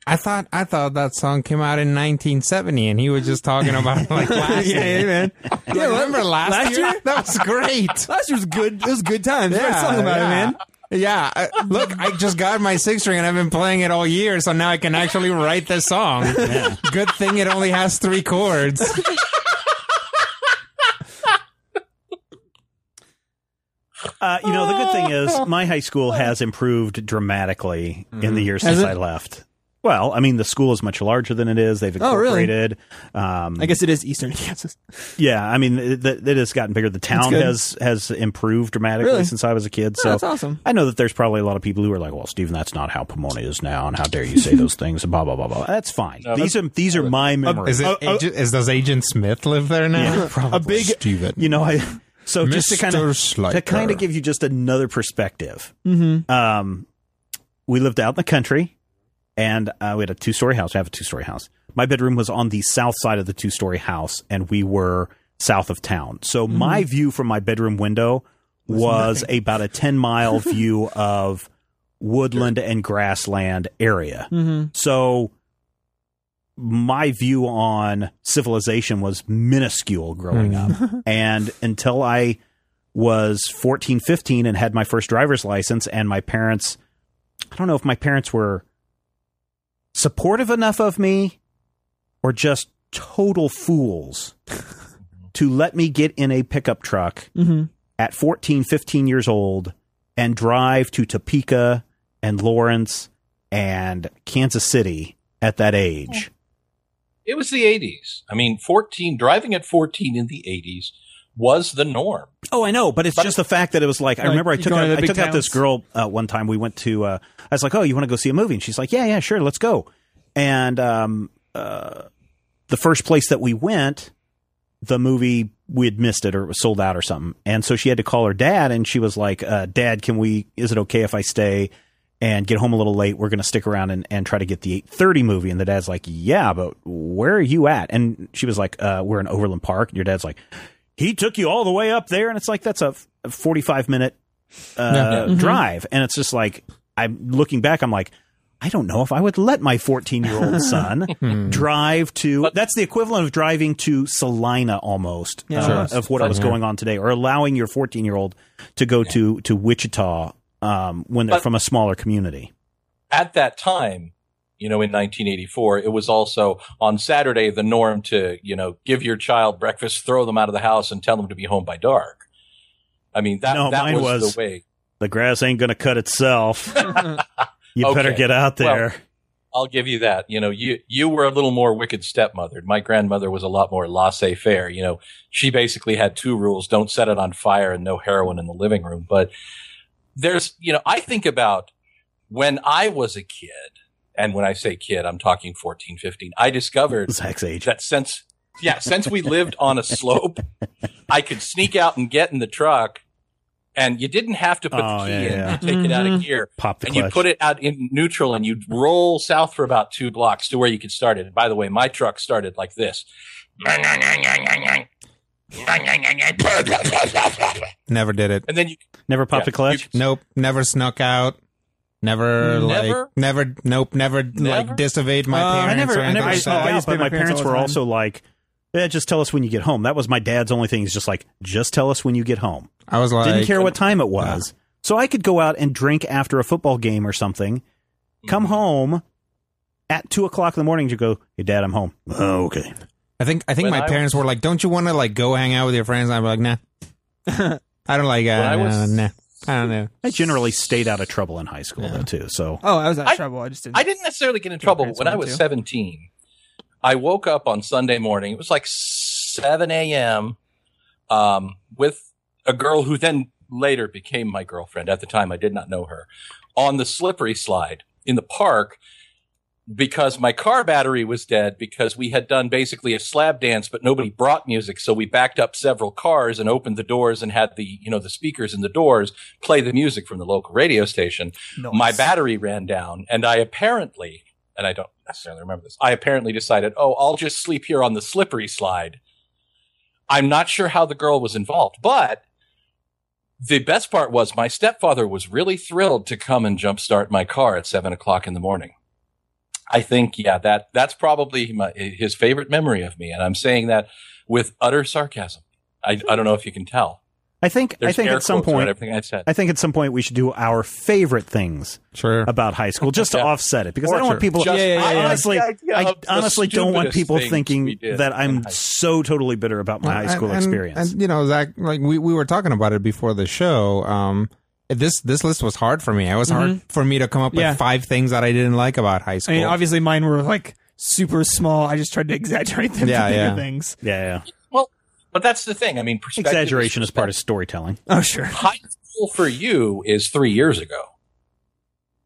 I thought that song came out in 1970 and he was just talking about like last year. Yeah, man. Yeah, remember last year? That was great. Last year was good. It was good times. Yeah, I song about it, man. Yeah. Look, I just got my six string and I've been playing it all year, so now I can actually write this song. Yeah. Good thing it only has three chords. You know, the good thing is my high school has improved dramatically in the years since I left. Well, I mean, the school is much larger than it is. They've incorporated. Oh, really? I guess it is Eastern Kansas. Yeah, I mean, it has gotten bigger. The town has improved dramatically since I was a kid. So that's awesome. I know that there's probably a lot of people who are like, well, Stephen, that's not how Pomona is now, and how dare you say those things, and blah, blah, blah, blah. That's fine. No, these are my memories. Does Agent Smith live there now? Yeah, probably. Stephen. You know, So Mr. just to kind of give you just another perspective, we lived out in the country, and we had a two-story house. I have a two-story house. My bedroom was on the south side of the two-story house, and we were south of town. So my view from my bedroom window was about a 10-mile view of woodland and grassland area. So my view on civilization was minuscule growing up. And until I was 14, 15 and had my first driver's license, and my parents, I don't know if my parents were supportive enough of me or just total fools to let me get in a pickup truck at 14, 15 years old and drive to Topeka and Lawrence and Kansas City at that age. It was the 80s. I mean, driving at 14 in the 80s was the norm. Oh, I know. But it's just the fact that it was like, I remember I took out this girl one time. We went to, I was like, oh, you want to go see a movie? And she's like, yeah, sure. Let's go. And the first place that we went, the movie, we had missed it or it was sold out or something. And so she had to call her dad, and she was like, Dad, is it okay if I stay and get home a little late? We're going to stick around and try to get the 8:30 movie. And the dad's like, yeah, but where are you at? And she was like, we're in Overland Park. And your dad's like, he took you all the way up there. And it's like, that's a 45-minute drive. And it's just like, I'm looking back, I'm like, I don't know if I would let my 14-year-old son drive to, that's the equivalent of driving to Salina almost, of what was going on today, or allowing your 14-year-old to go to Wichita when they're from a smaller community. At that time, you know, in 1984, it was also on Saturday the norm to, you know, give your child breakfast, throw them out of the house, and tell them to be home by dark. I mean, that was the way. The grass ain't going to cut itself. You better get out there. Well, I'll give you that. You know, you were a little more wicked stepmother. My grandmother was a lot more laissez-faire. You know, she basically had two rules: don't set it on fire, and no heroin in the living room. But there's, you know, I think about when I was a kid, and when I say kid, I'm talking 14, 15. I discovered that since we lived on a slope, I could sneak out and get in the truck, and you didn't have to put the key in. You take it out of gear, pop the clutch, and you put it out in neutral, and you'd roll south for about 2 blocks to where you could start it. And by the way, my truck started like this. Never did it. And then you never popped a clutch. Nope. Never snuck out. Never disobeyed my parents. I never snuck out. But my parents were also like, yeah, just tell us when you get home. That was my dad's only thing. He's just like, just tell us when you get home. I was like, didn't care what time it was, so I could go out and drink after a football game or something, come home at 2 o'clock in the morning to go, hey, Dad, I'm home. Oh, okay. I think my parents were like, don't you want to like go hang out with your friends? And I'm like, nah. I don't like nah. I don't know. I generally stayed out of trouble in high school, though, too. So I was out of trouble. I didn't necessarily get in trouble, but when I was 17, I woke up on Sunday morning. It was like 7 a.m. With a girl who then later became my girlfriend. At the time, I did not know her. On the slippery slide in the park, because my car battery was dead, because we had done basically a slab dance, but nobody brought music. So we backed up several cars and opened the doors and had the, you know, the speakers in the doors play the music from the local radio station. Nice. My battery ran down, and I apparently, and I don't necessarily remember this, I apparently decided, oh, I'll just sleep here on the slippery slide. I'm not sure how the girl was involved, but the best part was my stepfather was really thrilled to come and jumpstart my car at 7 o'clock in the morning. I think, yeah, that's probably his favorite memory of me, and I'm saying that with utter sarcasm. I don't know if you can tell. I think at some point, everything I said. I think at some point we should do our favorite things about high school, just to offset it, because I don't want people. I honestly don't want people thinking that I'm so totally bitter about my high school experience. And, you know, Zach, like we were talking about it before the show. This list was hard for me. It was hard for me to come up with 5 things that I didn't like about high school. I mean, obviously mine were like super small. I just tried to exaggerate them to bigger things. Yeah, yeah. Well, but that's the thing. I mean, exaggeration is part of storytelling. Oh, sure. High school for you is 3 years ago,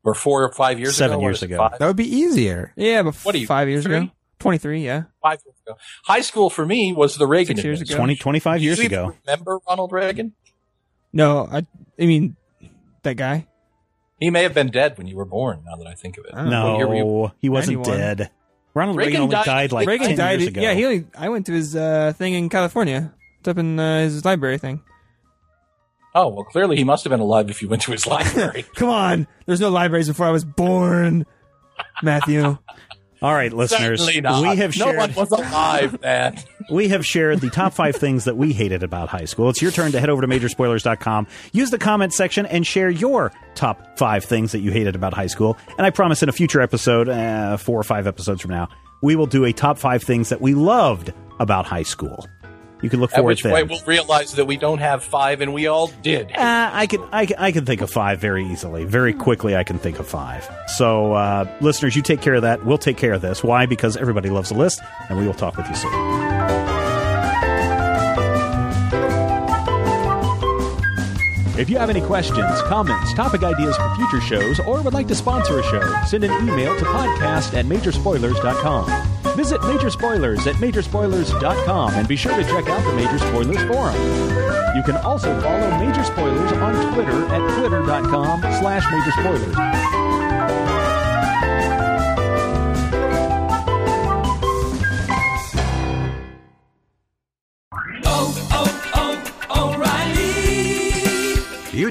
or 4 or 5 years ago. 7 years ago. That would be easier. Yeah, but what are you, 5 years ago? 23, yeah. 5 years ago. High school for me was the Reagan. 6 years ago. 25 years ago. Remember Ronald Reagan? No, I mean... That guy? He may have been dead when you were born, now that I think of it. No, he wasn't 91. Dead. Ronald Reagan only died like 10 years ago. Yeah, I went to his thing in California. It's up in his library thing. Oh, well, clearly he must have been alive if you went to his library. Come on. There's no libraries before I was born, Matthew. All right, listeners. Certainly not. No one was alive, man. We have shared the top 5 things that we hated about high school. It's your turn to head over to majorspoilers.com. Use the comment section and share your top 5 things that you hated about high school. And I promise in a future episode, 4 or 5 episodes from now, we will do a top 5 things that we loved about high school. You can look forward to that. At which point we'll realize that we don't have 5, and we all did. I can think of 5 very easily. Very quickly, I can think of 5. So, listeners, you take care of that. We'll take care of this. Why? Because everybody loves a list, and we will talk with you soon. If you have any questions, comments, topic ideas for future shows, or would like to sponsor a show, send an email to podcast@majorspoilers.com. Visit Major Spoilers at majorspoilers.com and be sure to check out the Major Spoilers forum. You can also follow Major Spoilers on Twitter at twitter.com/majorspoilers. You